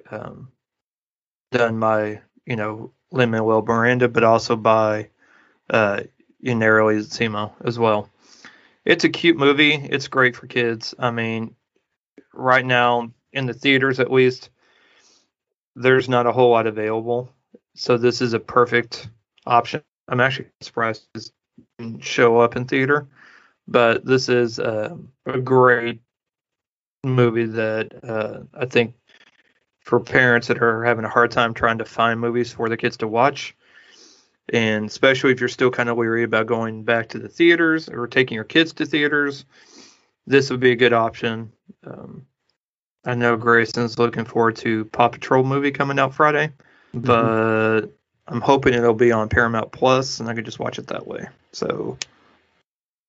done by, you know, Lin-Manuel Miranda, but also by Yanarly Simo as well. It's a cute movie. It's great for kids. I mean, right now, in the theaters at least, there's not a whole lot available. So this is a perfect option. I'm actually surprised it didn't show up in theater. But this is a great movie that I think for parents that are having a hard time trying to find movies for their kids to watch, and especially if you're still kind of leery about going back to the theaters or taking your kids to theaters, this would be a good option. I know Grayson's looking forward to Paw Patrol movie coming out Friday, but I'm hoping it'll be on Paramount Plus, and I could just watch it that way. So,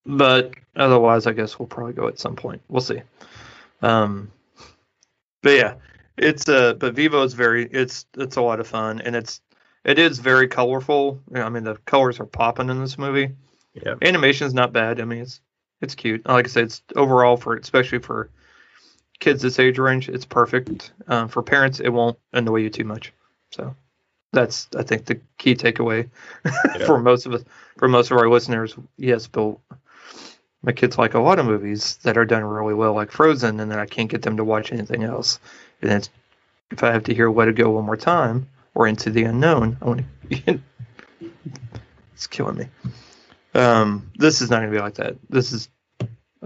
but otherwise, I guess we'll probably go at some point. We'll see. But yeah, it's but Vivo is it's a lot of fun, and it is very colorful. I mean, the colors are popping in this movie. Yeah, animation's not bad. I mean, it's cute. Like I said, it's overall especially for kids this age range, it's perfect. For parents, it won't annoy you too much. So that's, I think, the key takeaway for most of us, for most of our listeners. Yes, Bill, my kids like a lot of movies that are done really well, like Frozen, and then I can't get them to watch anything else. And it's, if I have to hear Let It Go one more time or Into the Unknown, I want to. It's killing me. This is not going to be like that. This is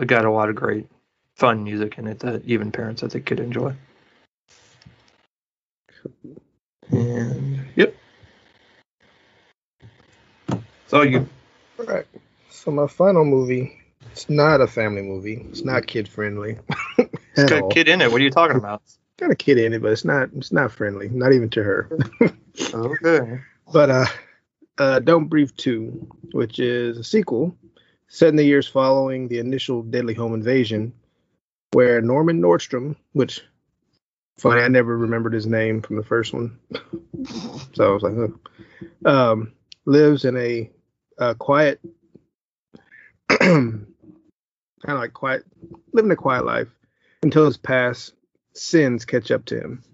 got a lot of great fun music in it that even parents, I think, could enjoy. And yep, it's all you. All right. So my final movie. It's not a family movie. It's not kid friendly. It's got a kid in it. What are you talking about? It's got a kid in it, but it's not friendly. Not even to her. Okay. But Don't Breathe 2, which is a sequel set in the years following the initial Deadly Home Invasion, where Norman Nordstrom, which, funny, I never remembered his name from the first one, so I was like, oh. Lives in a quiet, living a quiet life until his past sins catch up to him.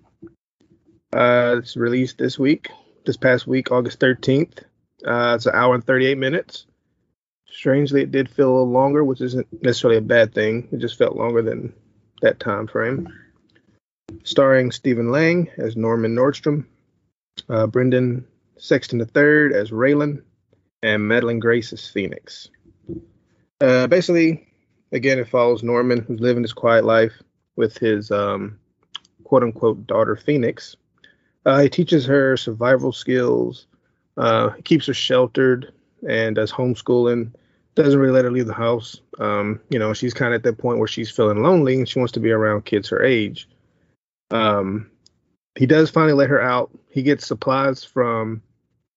It's released this past week, August 13th. It's an hour and 38 minutes. Strangely, it did feel a little longer, which isn't necessarily a bad thing. It just felt longer than that time frame. Starring Stephen Lang as Norman Nordstrom, Brendan Sexton III as Raylan, and Madeline Grace as Phoenix. Basically, again, it follows Norman, who's living his quiet life with his quote-unquote daughter Phoenix. He teaches her survival skills, keeps her sheltered, and does homeschooling. Doesn't really let her leave the house. She's kind of at that point where she's feeling lonely and she wants to be around kids her age. He does finally let her out. He gets supplies from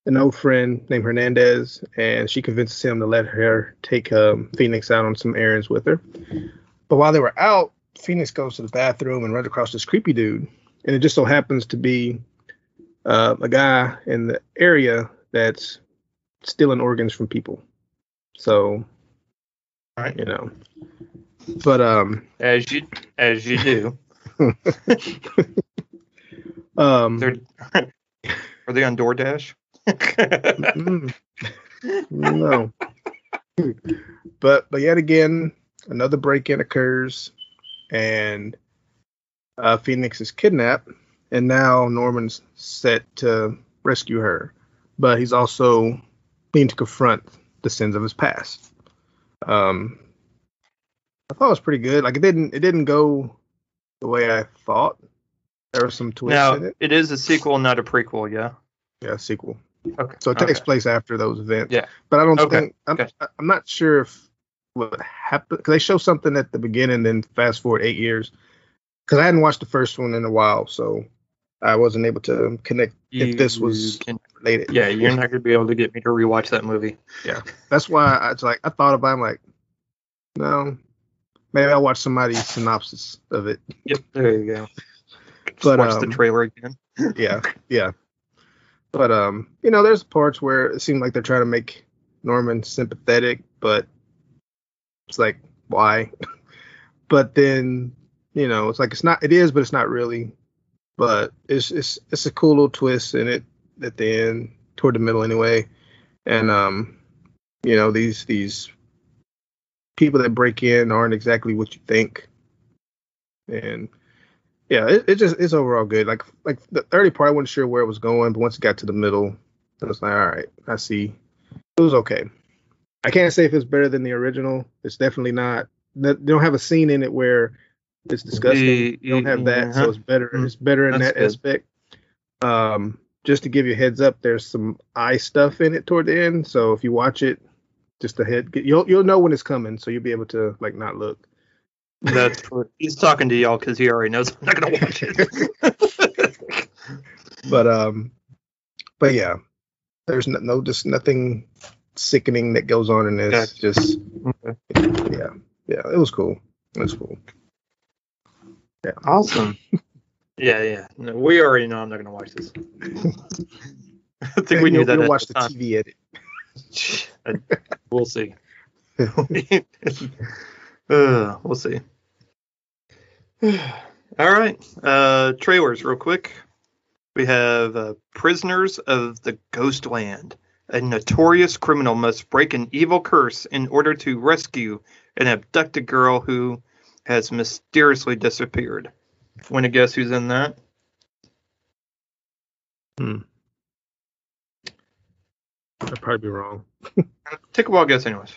an old friend named Hernandez, and she convinces him to let her take Phoenix out on some errands with her. But while they were out, Phoenix goes to the bathroom and runs across this creepy dude. And it just so happens to be a guy in the area that's stealing organs from people. So, you know, but as you do. Are they on DoorDash? No. But yet again, another break-in occurs, and Phoenix is kidnapped, and now Norman's set to rescue her, but he's also needing to confront the sins of his past. I thought it was pretty good. Like, it didn't go the way I thought. There were some twists in it. It is a sequel, not a prequel, yeah? Yeah, a sequel. Okay. So it takes place after those events. Yeah. But I don't think... I'm not sure if what happened... Because they show something at the beginning, then fast forward 8 years. Because I hadn't watched the first one in a while, so I wasn't able to connect if this was related. Yeah, you're not going to be able to get me to rewatch that movie. Yeah. That's why I thought about it. I'm like, no... Maybe I'll watch somebody's synopsis of it. Yep, there you go. But watch the trailer again. yeah. But there's parts where it seemed like they're trying to make Norman sympathetic, but it's like, why? But then, it's like it is, but it's not really. But it's a cool little twist in it at the end, toward the middle anyway. And these people that break in aren't exactly what you think, and it's overall good. Like the early part, I wasn't sure where it was going, but once it got to the middle, I was like, all right, I see. It was okay. I can't say if it's better than the original. It's definitely not. They don't have a scene in it where it's disgusting. You don't have that, so it's better. It's better in that aspect. Just to give you a heads up, there's some eye stuff in it toward the end, so if you watch it. Just the head. You'll know when it's coming, so you'll be able to not look. That's true. He's talking to y'all because he already knows I'm not going to watch it. But yeah, there's no just nothing sickening that goes on in this. Okay. Just yeah, it was cool. Yeah, awesome. Yeah. No, we already know I'm not going to watch this. I think we knew that. We'll watch the TV edit. We'll see. We'll see. All right. Trailers real quick. We have Prisoners of the Ghostland. A notorious criminal must break an evil curse in order to rescue an abducted girl who has mysteriously disappeared. Want to guess who's in that? I'd probably be wrong. Take a wild guess anyways.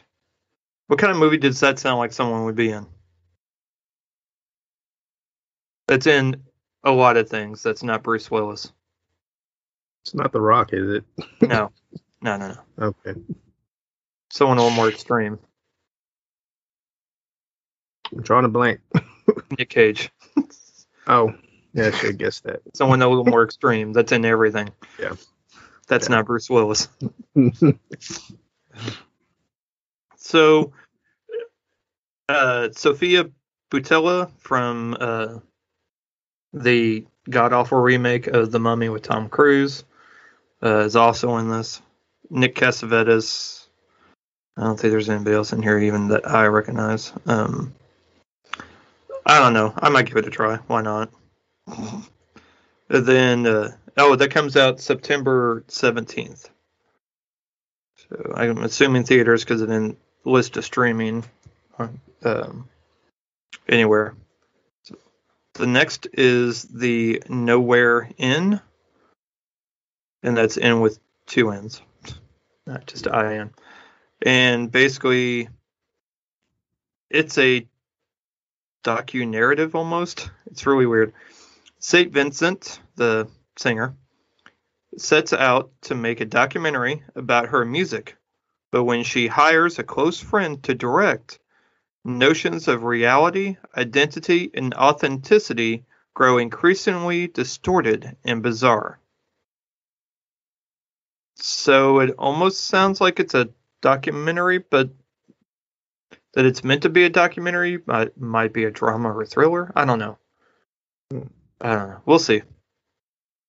What kind of movie does that sound like someone would be in? That's in a lot of things. That's not Bruce Willis. It's not The Rock, is it? No. Okay. Someone a little more extreme. I'm drawing a blank. Nick Cage. Oh, yeah, I should have guessed that. Someone a little more extreme. That's in everything. Yeah. That's not Bruce Willis. So, Sofia Boutella from the god-awful remake of The Mummy with Tom Cruise is also in this. Nick Cassavetes. I don't think there's anybody else in here even that I recognize. I don't know. I might give it a try. Why not? And then, that comes out September 17th. So I'm assuming theaters because it didn't list of streaming anywhere. So the next is the Nowhere Inn, and that's in with two N's, not just I-N. And basically, it's a docu-narrative almost. It's really weird. St. Vincent, the singer, sets out to make a documentary about her music. But when she hires a close friend to direct, notions of reality, identity, and authenticity grow increasingly distorted and bizarre. So it almost sounds like it's a documentary, but that it's meant to be a documentary, but it might be a drama or a thriller. I don't know. We'll see.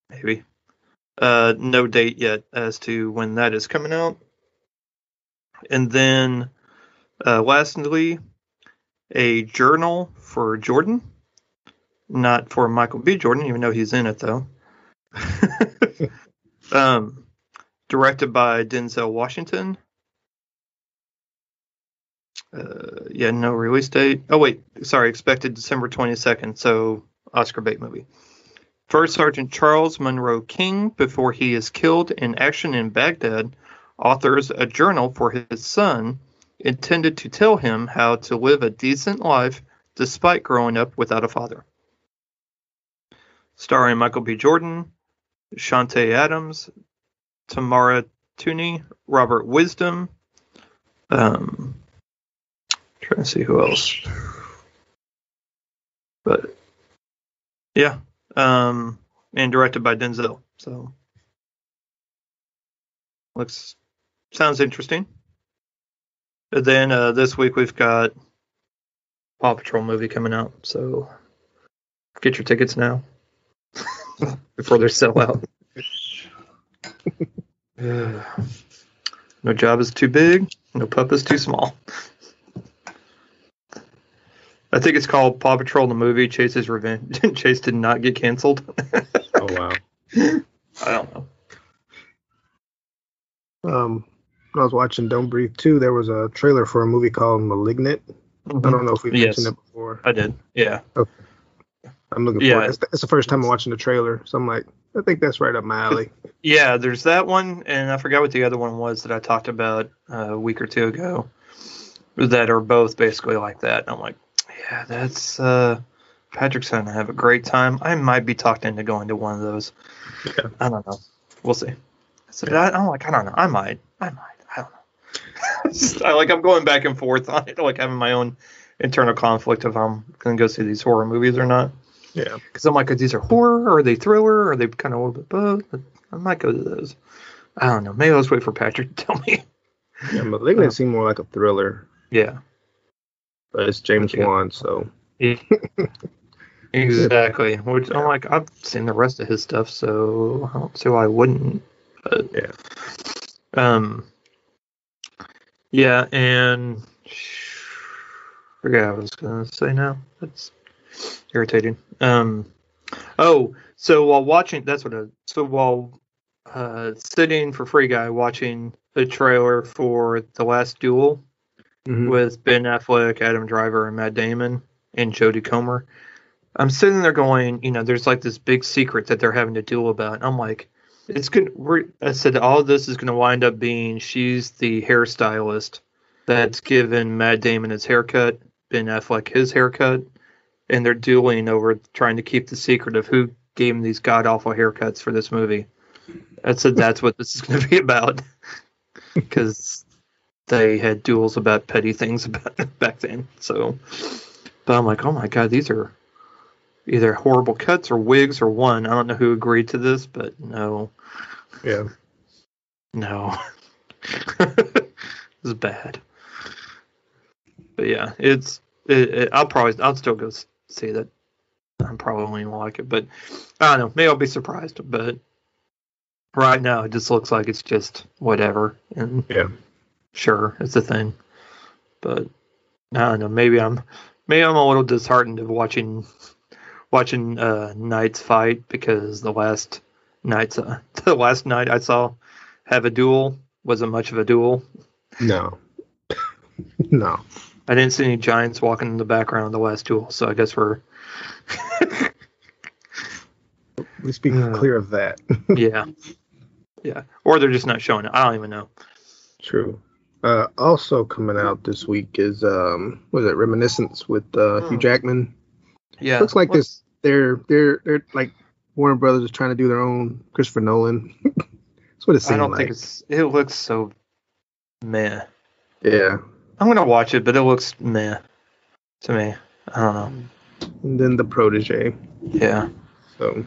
Maybe. No date yet as to when that is coming out. And then, lastly, A Journal for Jordan. Not for Michael B. Jordan, even though he's in it, though. Directed by Denzel Washington. No release date. Oh, wait. Sorry, expected December 22nd, so Oscar bait movie. First Sergeant Charles Monroe King, before he is killed in action in Baghdad, authors a journal for his son intended to tell him how to live a decent life despite growing up without a father. Starring Michael B. Jordan, Shantae Adams, Tamara Tooney, Robert Wisdom, trying to see who else. But, yeah. And directed by Denzel. So, sounds interesting. And then this week we've got Paw Patrol movie coming out. So, get your tickets now before they sell out. No job is too big. No pup is too small. I think it's called Paw Patrol the Movie, Chase's Revenge. Chase did not get canceled. Oh, wow. I don't know. When I was watching Don't Breathe 2, there was a trailer for a movie called Malignant. Mm-hmm. I don't know if we've mentioned it before. I did, yeah. Okay. I'm looking for it. It's the first time I'm watching the trailer, so I'm like, I think that's right up my alley. Yeah, there's that one, and I forgot what the other one was that I talked about a week or two ago that are both basically like that. I'm like, yeah, that's Patrick's going to have a great time. I might be talked into going to one of those. Yeah. I don't know. We'll see. So I don't know. I might. I don't know. I'm going back and forth on it, having my own internal conflict of I'm going to go see these horror movies or not. Yeah. Because I'm like, these are horror, or are they thriller, or are they kind of a little bit both? I might go to those. I don't know. Maybe I'll just wait for Patrick to tell me. Yeah, but they seem more like a thriller. Yeah. But it's James Wan, so. Yeah. Exactly. Which I'm like, I've seen the rest of his stuff, so I don't see why I wouldn't. But, yeah. Yeah, and forget what I was going to say now. That's irritating. So while watching, that's what I, so while sitting for Free Guy watching the trailer for The Last Duel with Ben Affleck, Adam Driver, and Matt Damon, and Jodie Comer, I'm sitting there going, you know, there's like this big secret that they're having to duel about. And I'm like, it's good. I said all of this is going to wind up being she's the hairstylist that's given Matt Damon his haircut, Ben Affleck his haircut, and they're dueling over trying to keep the secret of who gave him these god awful haircuts for this movie. I said that's what this is going to be about, because they had duels about petty things about back then. So, but I'm like, oh my god, these are either horrible cuts or wigs or one. I don't know who agreed to this, but no. Yeah. No. It's bad. But yeah, it's. I'll still go see that. I'm probably only gonna like it, but I don't know. Maybe I'll be surprised. But right now, it just looks like it's just whatever. And yeah, sure, it's a thing. But I don't know. Maybe I'm a little disheartened of watching Knights fight, because the last night I saw have a duel wasn't much of a duel. No. I didn't see any giants walking in the background of the last duel, so I guess we're we speak clear of that. Yeah. Or they're just not showing it. I don't even know. True. Also coming out this week is was it Reminiscence with Hugh Jackman? Yeah. Looks like this. They're like Warner Brothers is trying to do their own Christopher Nolan. That's what it seems like. I don't think it looks so meh. Yeah. I'm gonna watch it, but it looks meh to me. I don't know. And then The Protege. Yeah. So.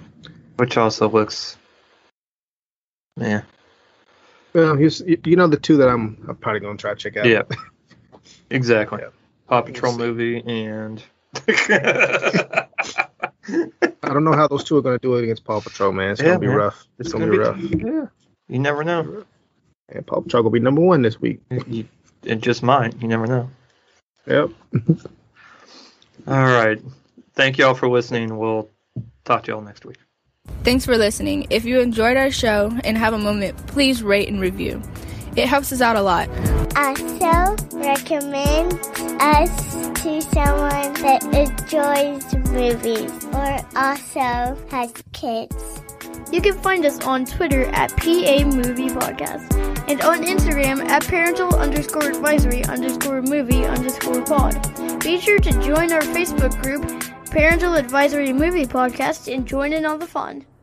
Which also looks meh. Well, here's the two that I'm probably gonna try to check out. Yeah. Exactly. Yeah. Paw Patrol movie and. I don't know how those two are going to do it against Paw Patrol, man. It's going to be rough. It's going to be rough. Yeah. You never know. And Paw Patrol will be number one this week. It just might. You never know. Yep. All right. Thank y'all for listening. We'll talk to y'all next week. Thanks for listening. If you enjoyed our show and have a moment, please rate and review. It helps us out a lot. Also, recommend us to someone that enjoys movies or also has kids. You can find us on Twitter at PA Movie Podcast and on Instagram at parental_advisory_movie_pod. Be sure to join our Facebook group, Parental Advisory Movie Podcast, and join in on the fun.